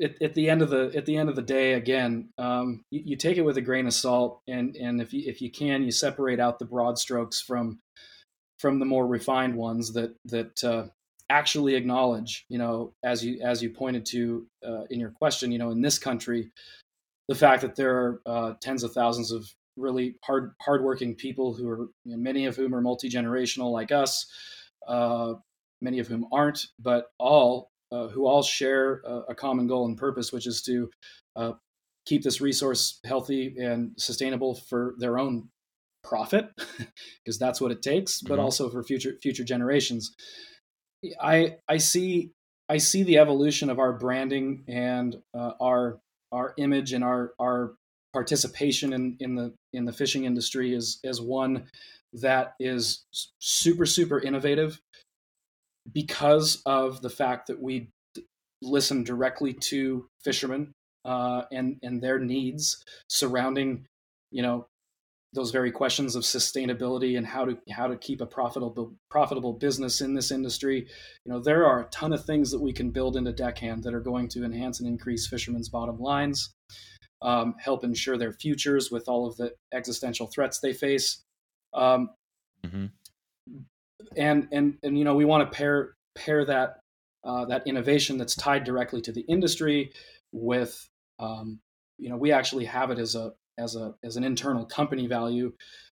At, at the end of the at the end of the day, again, um, you, you take it with a grain of salt, and and if you if you can, you separate out the broad strokes from from the more refined ones that that uh, actually acknowledge, you know, as you as you pointed to uh, in your question, you know, in this country, the fact that there are uh, tens of thousands of really hard hardworking people who are, you know, many of whom are multi-generational like us, uh, many of whom aren't, but all uh, who all share a, a common goal and purpose, which is to uh, keep this resource healthy and sustainable for their own profit, because that's what it takes, but mm-hmm. also for future future generations. I I see I see the evolution of our branding and uh, our our image and our our participation in, in the in the fishing industry is as one that is super super innovative, because of the fact that we d- listen directly to fishermen uh, and and their needs surrounding, you know, those very questions of sustainability and how to how to keep a profitable profitable business in this industry. You know, there are a ton of things that we can build into Deckhand that are going to enhance and increase fishermen's bottom lines, um, help ensure their futures with all of the existential threats they face, um, mm-hmm. and and and you know, we want to pair pair that uh, that innovation that's tied directly to the industry with um, you know, we actually have it as a as a, as an internal company value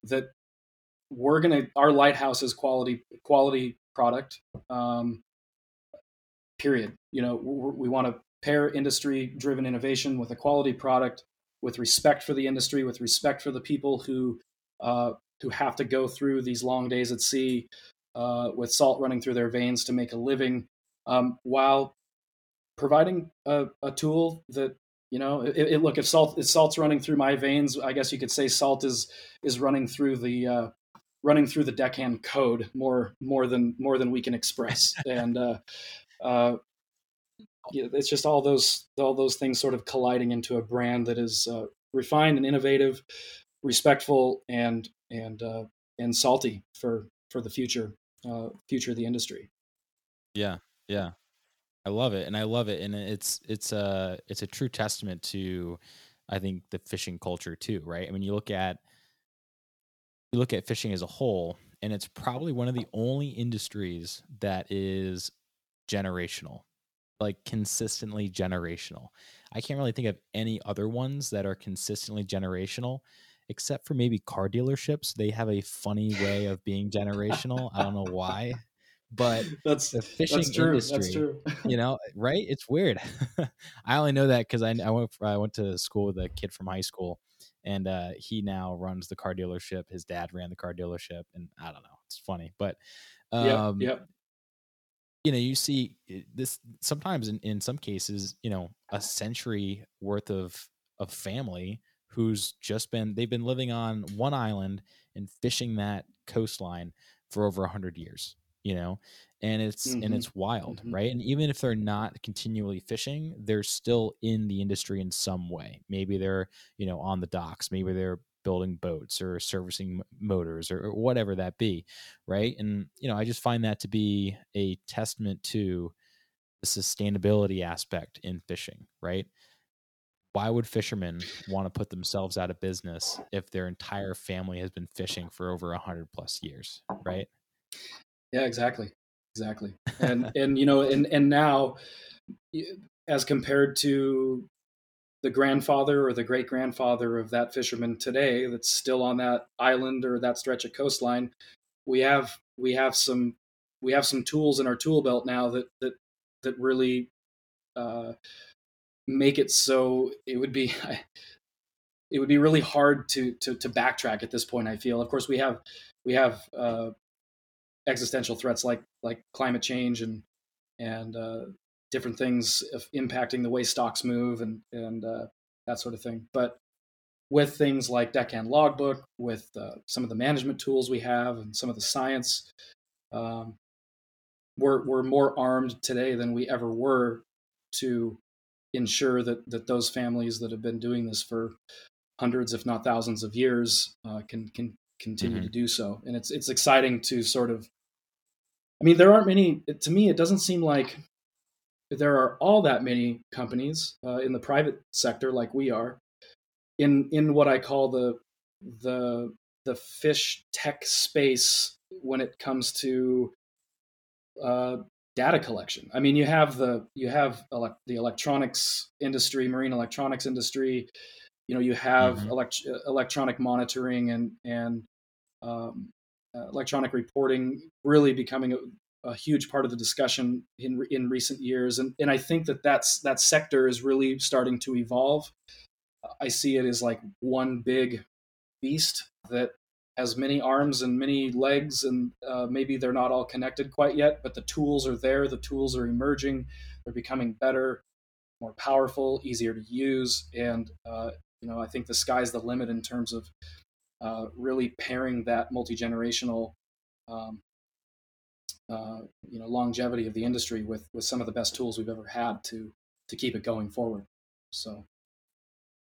that we're going to, our lighthouse is quality, quality product, um, period. You know, we, we want to pair industry driven innovation with a quality product, with respect for the industry, with respect for the people who, uh, who have to go through these long days at sea, uh, with salt running through their veins to make a living, um, while providing a, a tool that, you know, it, it, look, if salt, if salt's running through my veins, I guess you could say salt is is running through the uh, running through the Deckhand code more more than more than we can express, and uh, uh, it's just all those all those things sort of colliding into a brand that is uh, refined and innovative, respectful, and and uh, and salty for for the future uh, future of the industry. Yeah, yeah. I love it. And I love it. And it's, it's a, it's a true testament to, I think, the fishing culture too, right? I mean, you look at, you look at fishing as a whole, and it's probably one of the only industries that is generational, like consistently generational. I can't really think of any other ones that are consistently generational, except for maybe car dealerships. They have a funny way of being generational. I don't know why. But that's the fishing that's true. industry, that's true. You know, right? It's weird. I only know that because I, I went I went to school with a kid from high school, and uh, he now runs the car dealership. His dad ran the car dealership, and I don't know. It's funny, but um, yep, yep. You know, you see this sometimes in, in some cases. You know, a century worth of of family who's just been they've been living on one island and fishing that coastline for over a hundred years. You know, and it's, mm-hmm. and it's wild, mm-hmm. right? And even if they're not continually fishing, they're still in the industry in some way. Maybe they're, you know, on the docks, maybe they're building boats or servicing motors or, or whatever that be. Right. And, you know, I just find that to be a testament to the sustainability aspect in fishing, right? Why would fishermen want to put themselves out of business if their entire family has been fishing for over a hundred plus years, right? Yeah, exactly. Exactly. And, and, you know, and, and now as compared to the grandfather or the great grandfather of that fisherman today, that's still on that island or that stretch of coastline, we have, we have some, we have some tools in our tool belt now that, that, that really uh, make it so it would be, it would be really hard to, to, to backtrack at this point. I feel, of course, we have, we have, uh, existential threats like like climate change and and uh, different things impacting the way stocks move and and uh, that sort of thing. But with things like Deckhand Logbook, with uh, some of the management tools we have and some of the science, um, we're we're more armed today than we ever were to ensure that that those families that have been doing this for hundreds, if not thousands, of years uh, can can. continue mm-hmm. to do so. And it's it's exciting to sort of, I mean, there aren't many, to me, it doesn't seem like there are all that many companies uh, in the private sector like we are in in what I call the the the fish tech space when it comes to uh, data collection. I mean, you have the you have ele- the electronics industry, marine electronics industry. You know, you have mm-hmm. elect- electronic monitoring and and um, uh, electronic reporting really becoming a, a huge part of the discussion in re- in recent years. And and I think that that's that sector is really starting to evolve. I see it as like one big beast that has many arms and many legs, and uh, maybe they're not all connected quite yet, but the tools are there. The tools are emerging. They're becoming better, more powerful, easier to use. And, uh, you know, I think the sky's the limit in terms of uh, really pairing that multi-generational, um, uh, you know, longevity of the industry with, with some of the best tools we've ever had to, to keep it going forward. So.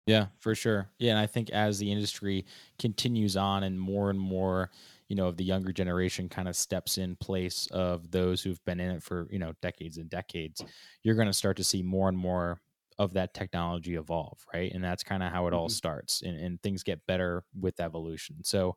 Yeah, for sure. Yeah. And I think as the industry continues on and more and more, you know, of the younger generation kind of steps in place of those who've been in it for, you know, decades and decades, you're going to start to see more and more of that technology evolve. Right. And that's kind of how it all mm-hmm. starts, and, and things get better with evolution. So,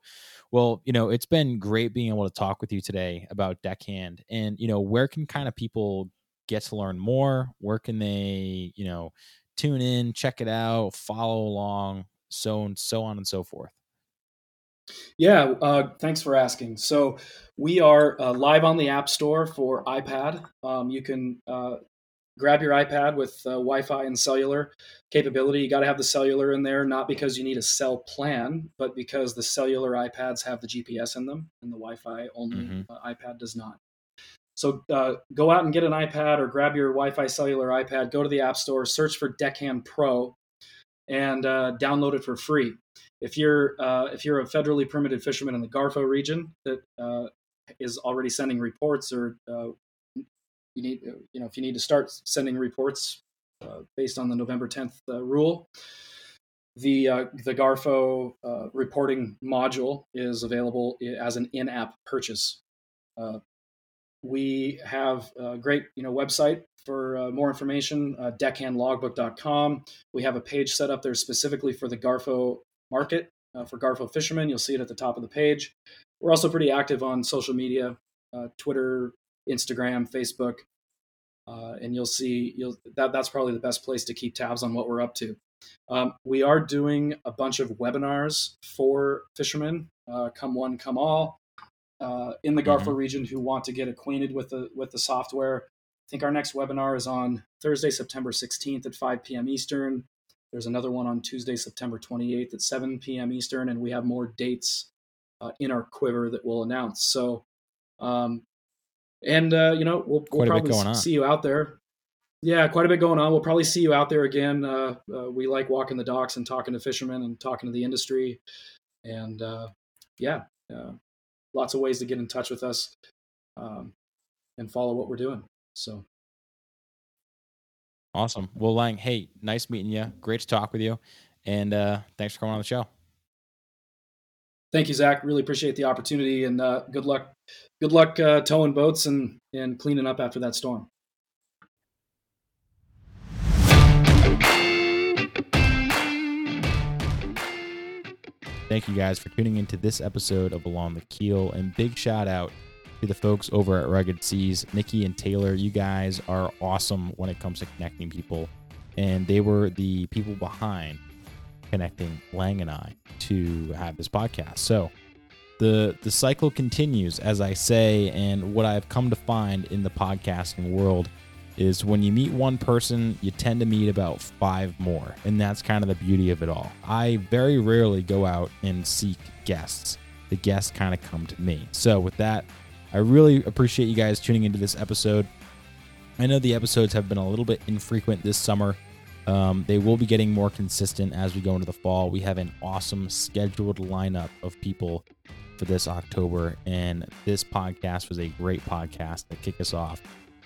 well, you know, it's been great being able to talk with you today about Deckhand, and, you know, where can kind of people get to learn more? Where can they, you know, tune in, check it out, follow along, so and so on and so forth? Yeah, uh, thanks for asking. So we are uh, live on the App Store for iPad. Um, you can uh, grab your iPad with uh, Wi-Fi and cellular capability. You got to have the cellular in there, not because you need a cell plan, but because the cellular iPads have the G P S in them, and the Wi-Fi only mm-hmm. uh, iPad does not. So uh, go out and get an iPad or grab your Wi-Fi cellular iPad, go to the App Store, search for Deckhand Pro, and uh, download it for free. If you're uh, if you're a federally permitted fisherman in the Garfo region that uh, is already sending reports, or uh, you need you know if you need to start sending reports uh, based on the November tenth uh, rule, the uh, the Garfo uh, reporting module is available as an in-app purchase. Uh, We have a great, you know, website for uh, more information, uh, deckhand logbook dot com. We have a page set up there specifically for the Garfo market, uh, for Garfo fishermen. You'll see it at the top of the page. We're also pretty active on social media, uh, Twitter, Instagram, Facebook, uh, and you'll see you'll that that's probably the best place to keep tabs on what we're up to. Um, we are doing a bunch of webinars for fishermen, uh, come one, come all. Uh, in the Garfo mm-hmm. region who want to get acquainted with the with the software. I think our next webinar is on Thursday, September sixteenth at five p.m. Eastern. There's another one on Tuesday, September twenty-eighth at seven p.m. Eastern, and we have more dates uh, in our quiver that we'll announce. So, um, and uh, you know, we'll, we'll probably see you out there. Yeah, quite a bit going on. We'll probably see you out there again. Uh, uh, we like walking the docks and talking to fishermen and talking to the industry, and uh, yeah. Uh, Lots of ways to get in touch with us um, and follow what we're doing. So. Awesome. Well, Lang, hey, nice meeting you. Great to talk with you. And uh, thanks for coming on the show. Thank you, Zach. Really appreciate the opportunity, and uh, good luck. Good luck uh, towing boats and, and cleaning up after that storm. Thank you guys for tuning into this episode of Along the Keel, and big shout out to the folks over at Rugged Seas, Nikki and Taylor. You guys are awesome when it comes to connecting people, and they were the people behind connecting Lang and I to have this podcast. So the the cycle continues, as I say, and what I've come to find in the podcasting world is when you meet one person, you tend to meet about five more. And that's kind of the beauty of it all. I very rarely go out and seek guests. The guests kind of come to me. So with that, I really appreciate you guys tuning into this episode. I know the episodes have been a little bit infrequent this summer. Um, they will be getting more consistent as we go into the fall. We have an awesome scheduled lineup of people for this October. And this podcast was a great podcast to kick us off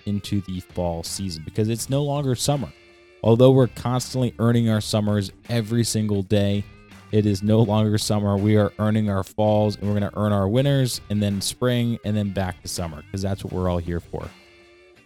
into the fall season, because it's no longer summer. Although we're constantly earning our summers every single day, it is no longer summer. We are earning our falls, and we're going to earn our winters, and then spring, and then back to summer, because that's what we're all here for.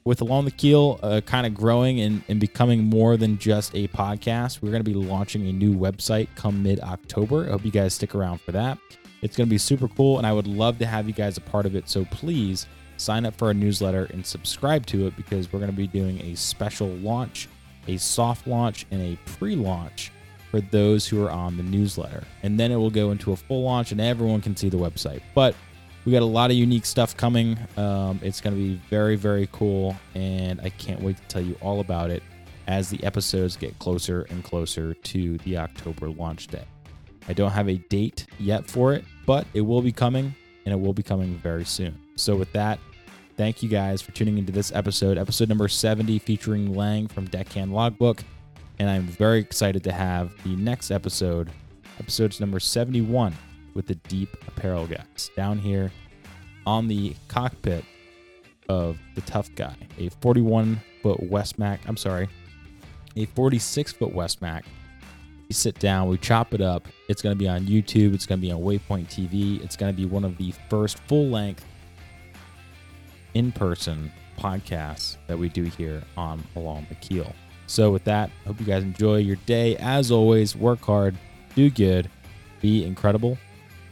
With Along the Keel uh, kind of growing and, and becoming more than just a podcast, we're going to be launching a new website come mid-October. I hope you guys stick around for that. It's going to be super cool, and I would love to have you guys a part of it, so please sign up for our newsletter and subscribe to it, because we're going to be doing a special launch, a soft launch, and a pre-launch for those who are on the newsletter. And then it will go into a full launch and everyone can see the website. But we got a lot of unique stuff coming. Um, it's going to be very, very cool, and I can't wait to tell you all about it as the episodes get closer and closer to the October launch day. I don't have a date yet for it, but it will be coming, and it will be coming very soon. So with that, thank you guys for tuning into this episode, episode number seventy, featuring Lang from Deckhand Logbook, and I'm very excited to have the next episode, episode number seventy-one, with the Deep Apparel guys down here on the cockpit of the Tough Guy, a forty-one foot Westmac. I'm sorry, a forty-six foot Westmac. We sit down, we chop it up. It's going to be on YouTube. It's going to be on Waypoint T V. It's going to be one of the first full length in person podcasts that we do here on Along the Keel. So with that, hope you guys enjoy your day. As always, work hard, do good, be incredible.